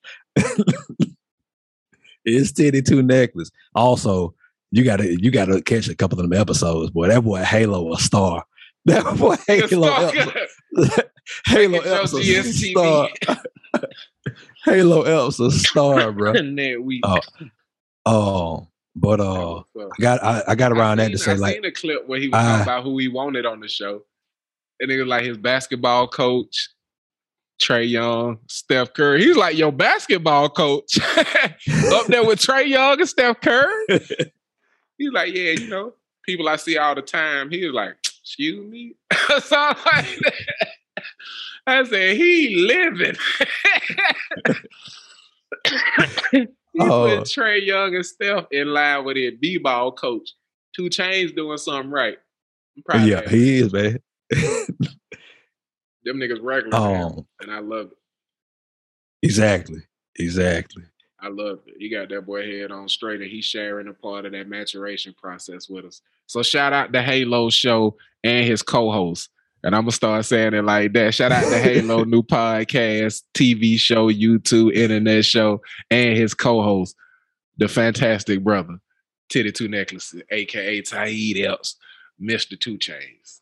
It's Titty Two Necklace. Also, you gotta catch a couple of them episodes, boy. That boy Halo a star. That boy Halo Elps. Halo Elps a star. Halo Elps a star, bro. But I got around that to say like I seen a clip where he was talking about who he wanted on the show, and it was like his basketball coach, Trae Young, Steph Curry. He's like, yo, basketball coach up there with Trae Young and Steph Curry. He's like, yeah, you know, people I see all the time. He was like, excuse me, something like that. I said, he living. He put Trae Young and Steph in line with his b-ball coach. 2 Chainz doing something right. I'm proud of that. He is, man. Them niggas regular, man, and I love it. Exactly. I love it. He got that boy head on straight, and he's sharing a part of that maturation process with us. So shout out to Halo Show and his co-host. And I'm going to start saying it like that. Shout out to Halo, new podcast, TV show, YouTube, internet show, and his co-host, the fantastic brother, Titty Two Necklaces, a.k.a. Tahid Else, Mr. 2 Chainz.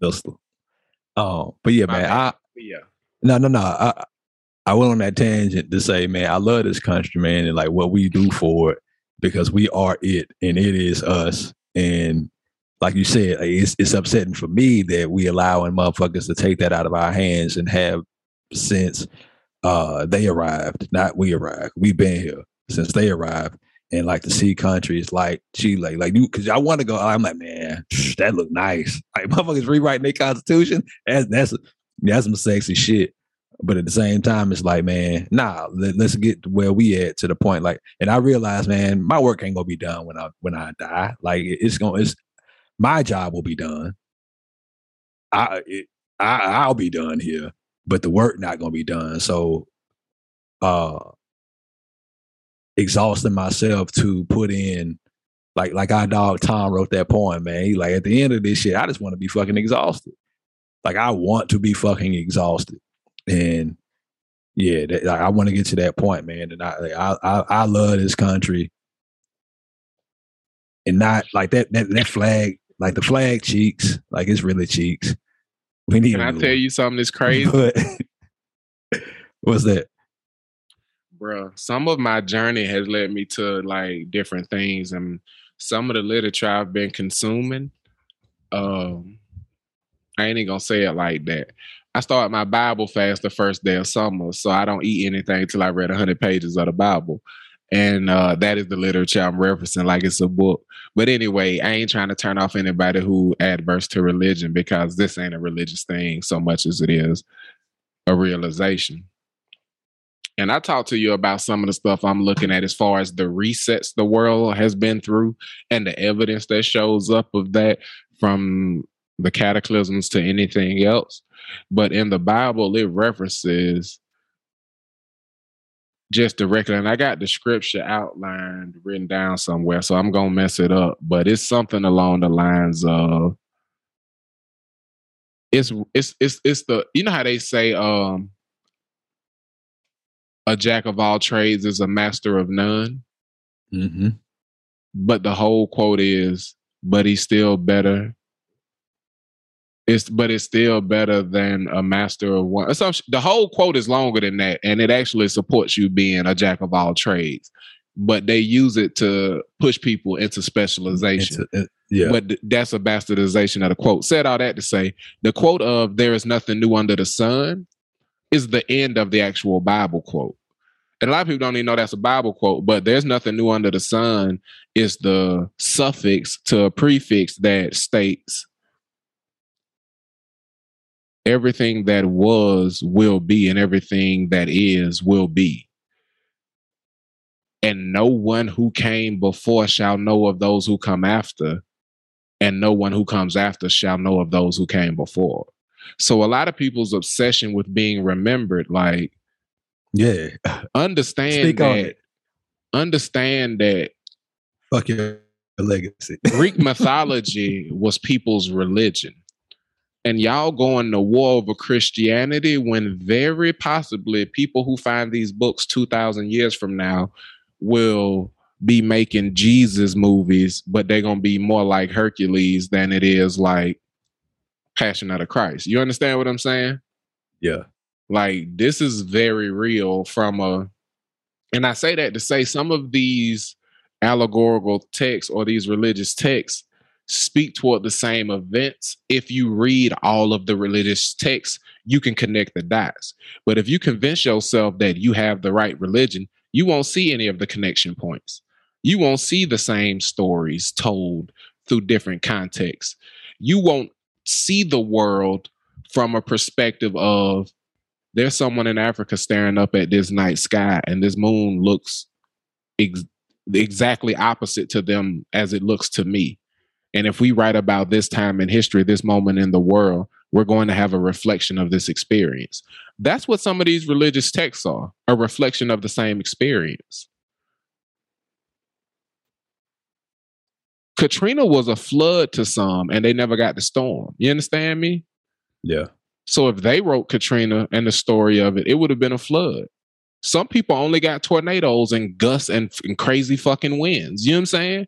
But yeah, man. No. I went on that tangent to say, man, I love this country, man, and like what we do for it, because we are it, and it is us, and like you said, it's upsetting for me that we allowing motherfuckers to take that out of our hands and have since they arrived, not we arrived. We've been here since they arrived. And like to see countries like Chile, like you, because I want to go. I'm like, man, that look nice. Like motherfuckers rewriting their constitution. That's some sexy shit. But at the same time, it's like, man, nah, let's get to where we at, to the point. Like, and I realized, man, my work ain't gonna be done when I die. Like it's my job will be done. I'll be done here, but the work not gonna be done. So, exhausting myself to put in, like our dog Tom wrote that poem, man. He like, at the end of this shit, I just want to be fucking exhausted. Like I want to be fucking exhausted, and yeah, like I want to get to that point, man. And I love this country. And not like that flag, like the flag cheeks, like it's really cheeks. We need. Can I tell you something that's crazy? What's that? Bro, some of my journey has led me to like different things, and some of the literature I've been consuming. I ain't even gonna say it like that. I started my Bible fast the first day of summer, so I don't eat anything till I read 100 pages of the Bible. And that is the literature I'm referencing, like it's a book. But anyway, I ain't trying to turn off anybody who adverse to religion, because this ain't a religious thing so much as it is a realization. And I talked to you about some of the stuff I'm looking at as far as the resets the world has been through and the evidence that shows up of that, from the cataclysms to anything else. But in the Bible, it references just directly, and I got the scripture outlined, written down somewhere, so I'm going to mess it up. But it's something along the lines of, it's the, you know how they say, a jack of all trades is a master of none. Mm-hmm. But the whole quote is, but he's still better. But it's still better than a master of one. So the whole quote is longer than that, and it actually supports you being a jack of all trades. But they use it to push people into specialization. Yeah. But that's a bastardization of the quote. Said all that to say, the quote of "there is nothing new under the sun" is the end of the actual Bible quote. And a lot of people don't even know that's a Bible quote, but "there's nothing new under the sun" is the suffix to a prefix that states everything that was will be, and everything that is will be. And no one who came before shall know of those who come after, and no one who comes after shall know of those who came before. So a lot of people's obsession with being remembered, like, yeah, understand that fuck your legacy. Greek mythology was people's religion, and y'all going to war over Christianity when very possibly people who find these books 2,000 years from now will be making Jesus movies, but they're gonna be more like Hercules than it is like Passion of the Christ. You understand what I'm saying? Yeah. Like, this is very real from a... And I say that to say some of these allegorical texts or these religious texts speak toward the same events. If you read all of the religious texts, you can connect the dots. But if you convince yourself that you have the right religion, you won't see any of the connection points. You won't see the same stories told through different contexts. You won't see the world from a perspective of there's someone in Africa staring up at this night sky and this moon looks exactly opposite to them as it looks to me. And if we write about this time in history, this moment in the world, we're going to have a reflection of this experience. That's what some of these religious texts are, a reflection of the same experience. Katrina was a flood to some, and they never got the storm. You understand me? Yeah. So if they wrote Katrina and the story of it, it would have been a flood. Some people only got tornadoes and gusts and crazy fucking winds. You know what I'm saying?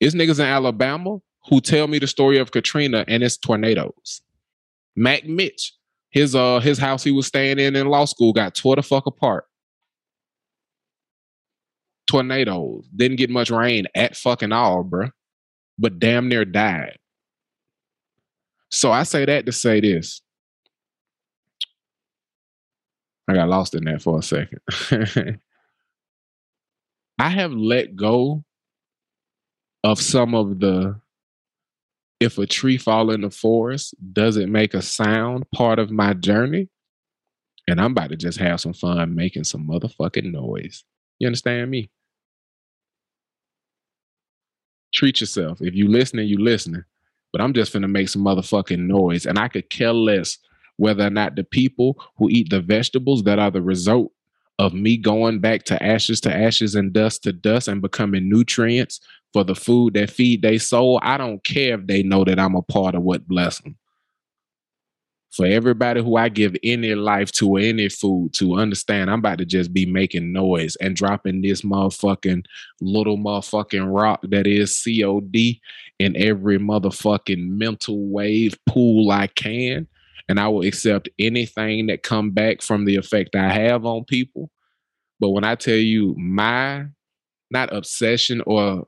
It's niggas in Alabama who tell me the story of Katrina and it's tornadoes. Mac Mitch, his house he was staying in law school got tore the fuck apart. Tornadoes. Didn't get much rain at fucking all, bruh. But damn near died. So I say that to say this. I got lost in that for a second. I have let go of some of the "if a tree fall in the forest, does it make a sound" part of my journey. And I'm about to just have some fun making some motherfucking noise. You understand me? Treat yourself. If you listening, you listening. But I'm just finna make some motherfucking noise. And I could care less whether or not the people who eat the vegetables that are the result of me going back to ashes and dust to dust and becoming nutrients for the food that feed their soul. I don't care if they know that I'm a part of what bless them. For everybody who I give any life to or any food to, understand I'm about to just be making noise and dropping this motherfucking little motherfucking rock that is COD in every motherfucking mental wave pool I can. And I will accept anything that come back from the effect I have on people. But when I tell you my, not obsession or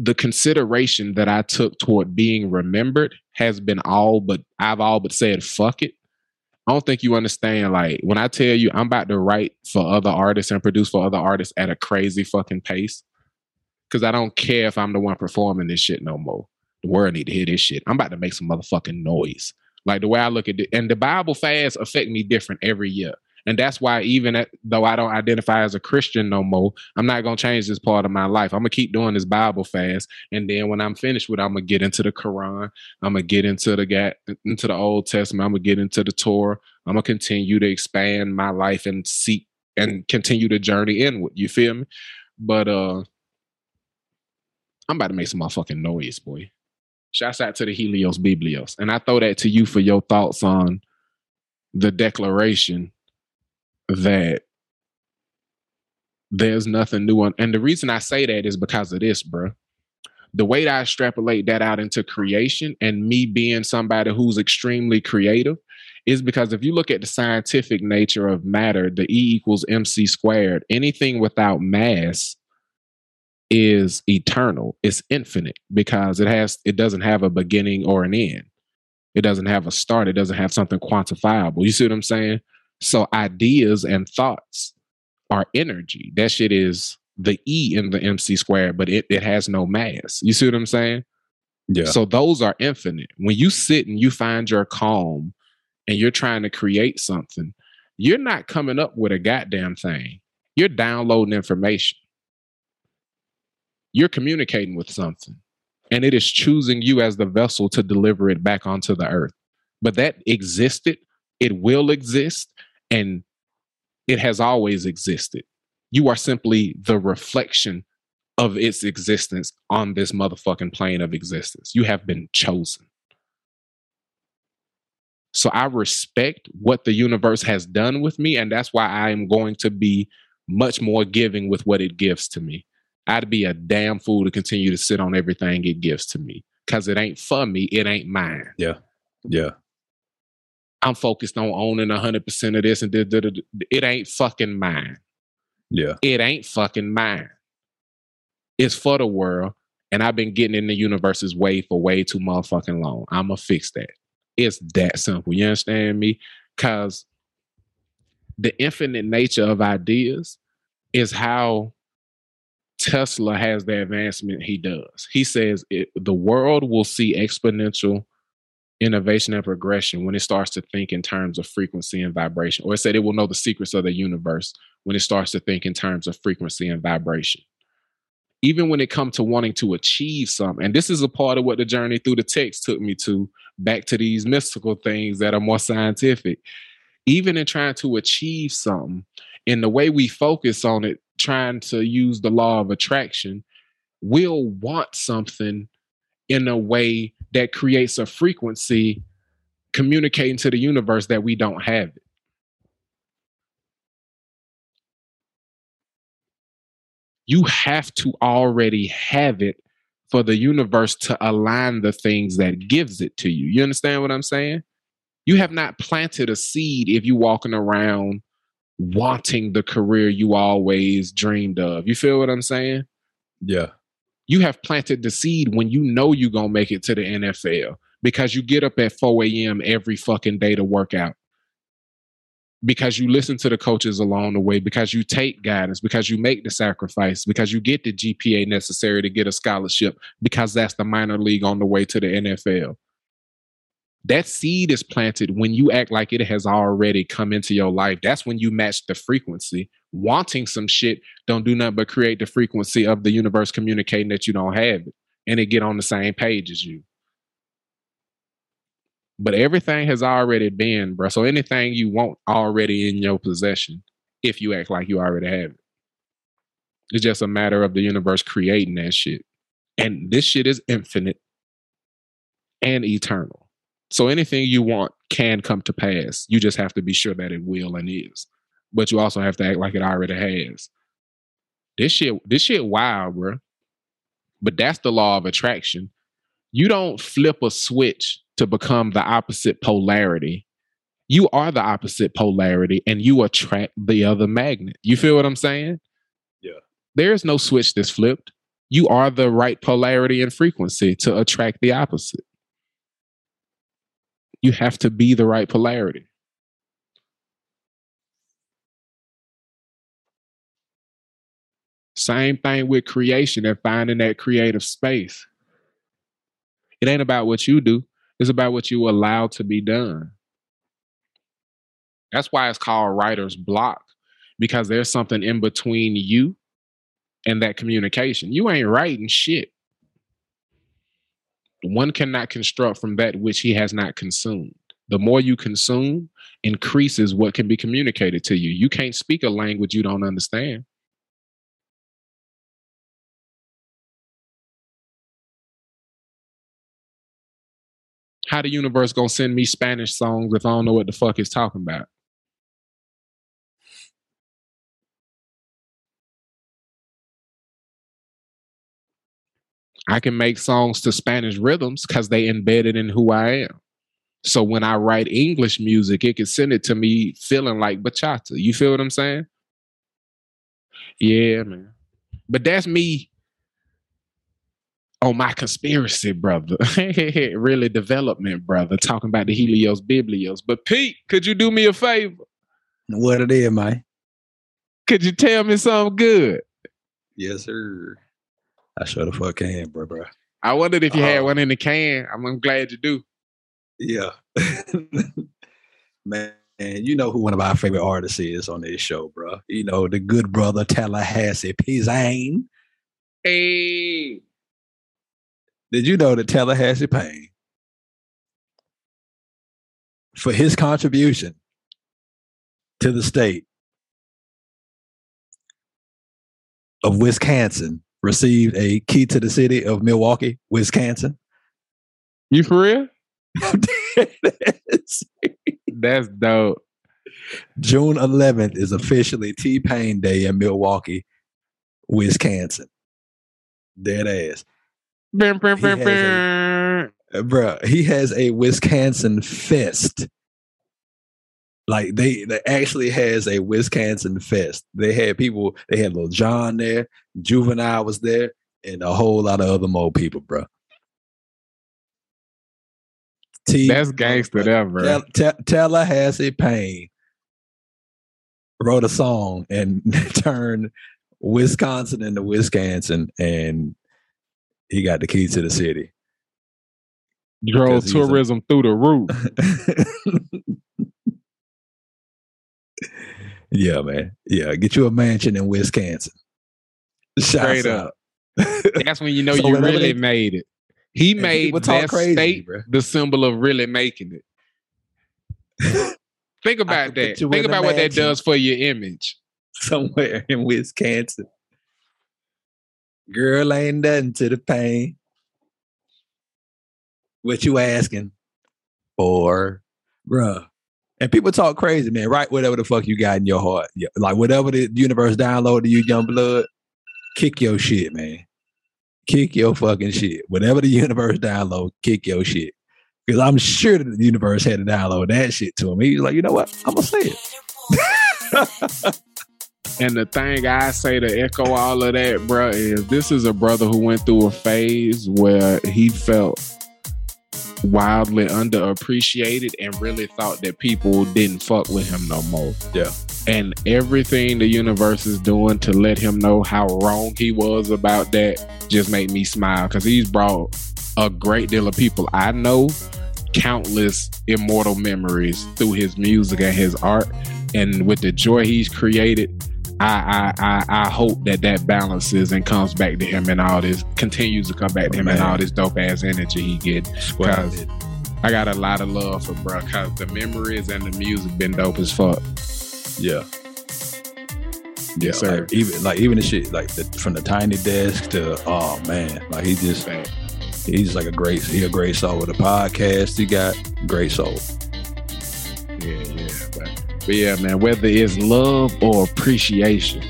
the consideration that I took toward being remembered has been all but, I've all but said, fuck it. I don't think you understand. Like, when I tell you I'm about to write for other artists and produce for other artists at a crazy fucking pace, because I don't care if I'm the one performing this shit no more. The world need to hear this shit. I'm about to make some motherfucking noise. Like, the way I look at it, and the Bible fads affect me different every year. And that's why, even though I don't identify as a Christian no more, I'm not going to change this part of my life. I'm going to keep doing this Bible fast. And then when I'm finished with it, I'm going to get into the Quran. I'm going to get into the Old Testament. I'm going to get into the Torah. I'm going to continue to expand my life and seek and continue the journey inward. You feel me? But I'm about to make some motherfucking noise, boy. Shouts out to the Helios Biblios. And I throw that to you for your thoughts on the declaration that there's nothing new on. And the reason I say that is because of this, bro. The way that I extrapolate that out into creation and me being somebody who's extremely creative is because if you look at the scientific nature of matter, the E=mc², anything without mass is eternal. It's infinite because it doesn't have a beginning or an end. It doesn't have a start. It doesn't have something quantifiable. You see what I'm saying? So ideas and thoughts are energy. That shit is the E in the mc², but it has no mass. You see what I'm saying? Yeah. So those are infinite. When you sit and you find your calm and you're trying to create something, you're not coming up with a goddamn thing. You're downloading information. You're communicating with something, and it is choosing you as the vessel to deliver it back onto the earth. But that existed, it will exist, and it has always existed. You are simply the reflection of its existence on this motherfucking plane of existence. You have been chosen. So I respect what the universe has done with me, and that's why I am going to be much more giving with what it gives to me. I'd be a damn fool to continue to sit on everything it gives to me, because it ain't for me. It ain't mine. Yeah. Yeah. I'm focused on owning 100% of this and it ain't fucking mine. Yeah. It ain't fucking mine. It's for the world. And I've been getting in the universe's way for way too motherfucking long. I'm going to fix that. It's that simple. You understand me? Because the infinite nature of ideas is how Tesla has the advancement he does. He says the world will see exponential innovation and progression when it starts to think in terms of frequency and vibration. Or it said it will know the secrets of the universe when it starts to think in terms of frequency and vibration. Even when it comes to wanting to achieve something, and this is a part of what the journey through the text took me to, back to these mystical things that are more scientific. Even in trying to achieve something, in the way we focus on it, trying to use the law of attraction, we'll want something in a way that creates a frequency communicating to the universe that we don't have it. You have to already have it for the universe to align the things that gives it to you. You understand what I'm saying? You have not planted a seed if you're walking around wanting the career you always dreamed of. You feel what I'm saying? Yeah. You have planted the seed when you know you're going to make it to the NFL because you get up at 4 a.m. every fucking day to work out, because you listen to the coaches along the way, because you take guidance, because you make the sacrifice, because you get the GPA necessary to get a scholarship, because that's the minor league on the way to the NFL. That seed is planted when you act like it has already come into your life. That's when you match the frequency. Wanting some shit don't do nothing but create the frequency of the universe communicating that you don't have it, and it get on the same page as you. But everything has already been, bro. So anything you want already in your possession if you act like you already have it. It's just a matter of the universe creating that shit. And this shit is infinite and eternal. So anything you want can come to pass. You just have to be sure that it will and is. But you also have to act like it already has. This shit wild, bro. But that's the law of attraction. You don't flip a switch to become the opposite polarity. You are the opposite polarity and you attract the other magnet. You feel what I'm saying? Yeah. There is no switch that's flipped. You are the right polarity and frequency to attract the opposite. You have to be the right polarity. Same thing with creation and finding that creative space. It ain't about what you do. It's about what you allow to be done. That's why it's called writer's block, because there's something in between you and that communication. You ain't writing shit. One cannot construct from that which he has not consumed. The more you consume increases what can be communicated to you. You can't speak a language you don't understand. How the universe gonna send me Spanish songs if I don't know what the fuck it's talking about? I can make songs to Spanish rhythms because they embedded in who I am. So when I write English music, it can send it to me feeling like bachata. You feel what I'm saying? Yeah, man. But that's me. Oh, my conspiracy, brother. Really development, brother. Talking about the Helios Biblios. But Pete, could you do me a favor? What it is, man? Could you tell me something good? Yes, sir. I sure the fuck can, bro. I wondered if you had one in the can. I'm glad you do. Yeah. Man, you know who one of our favorite artists is on this show, bro. You know, the good brother, Tallahassee Pizane. Hey. Did you know that Tallahassee Payne, for his contribution to the state of Wisconsin, received a key to the city of Milwaukee, Wisconsin? You for real? That's dope. June 11th is officially T-Pain Day in Milwaukee, Wisconsin. Dead ass. He has a Wisconsin fest. Like they actually has a Wisconsin fest. They had Lil John there, Juvenile was there, and a whole lot of other more people, bro. That's gangster ever. Tallahassee Payne wrote a song and turned Wisconsin into Wisconsin, and he got the key to the city. Drove tourism through the roof. Yeah, man. Yeah, get you a mansion in Wisconsin. Straight up. That's when you know you really made it. He made that state the symbol of really making it. Think about that. Think about what that does for your image. Somewhere in Wisconsin. Girl ain't nothing to the pain. What you asking for, bruh? And people talk crazy, man. Right? Whatever the fuck you got in your heart. Like whatever the universe downloaded to you, young blood, kick your shit, man. Kick your fucking shit. Whatever the universe download, kick your shit. Because I'm sure that the universe had to download that shit to him. He was like, you know what? I'm going to say it. And the thing I say to echo all of that, bruh, is this is a brother who went through a phase where he felt wildly underappreciated and really thought that people didn't fuck with him no more. Yeah. And everything the universe is doing to let him know how wrong he was about that just made me smile, because he's brought a great deal of people I know countless immortal memories through his music and his art. And with the joy he's created, I hope that balances and comes back to him, and all this continues to come back to him, man. And all this dope ass energy he gets. Because I got a lot of love for bro, because the memories and the music been dope as fuck. Yeah, yeah, sir. Like, even the shit like from the Tiny Desk to oh man, like he's like a great soul with a podcast. He got great soul. Yeah, yeah, but yeah, man, whether it's love or appreciation,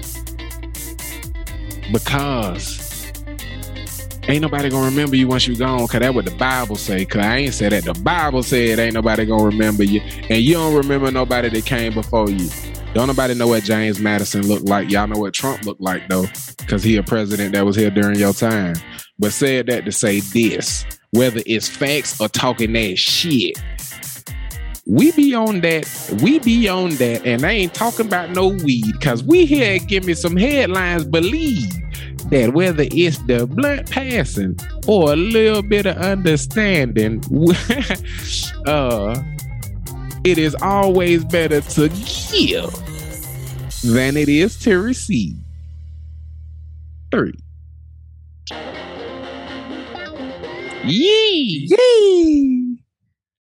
because ain't nobody gonna remember you once you gone, because that's what the Bible say. Because I ain't said that. The Bible said ain't nobody gonna remember you, and you don't remember nobody that came before you. Don't nobody know what James Madison looked like. Y'all know what Trump looked like, though, because he a president that was here during your time. But said that to say this, whether it's facts or talking that shit, We be on that, and I ain't talking about no weed, because we here at Give Me Some Headlines believe that whether it's the blunt passing or a little bit of understanding, It is always better to give than it is to receive. 3. Yee! Yee!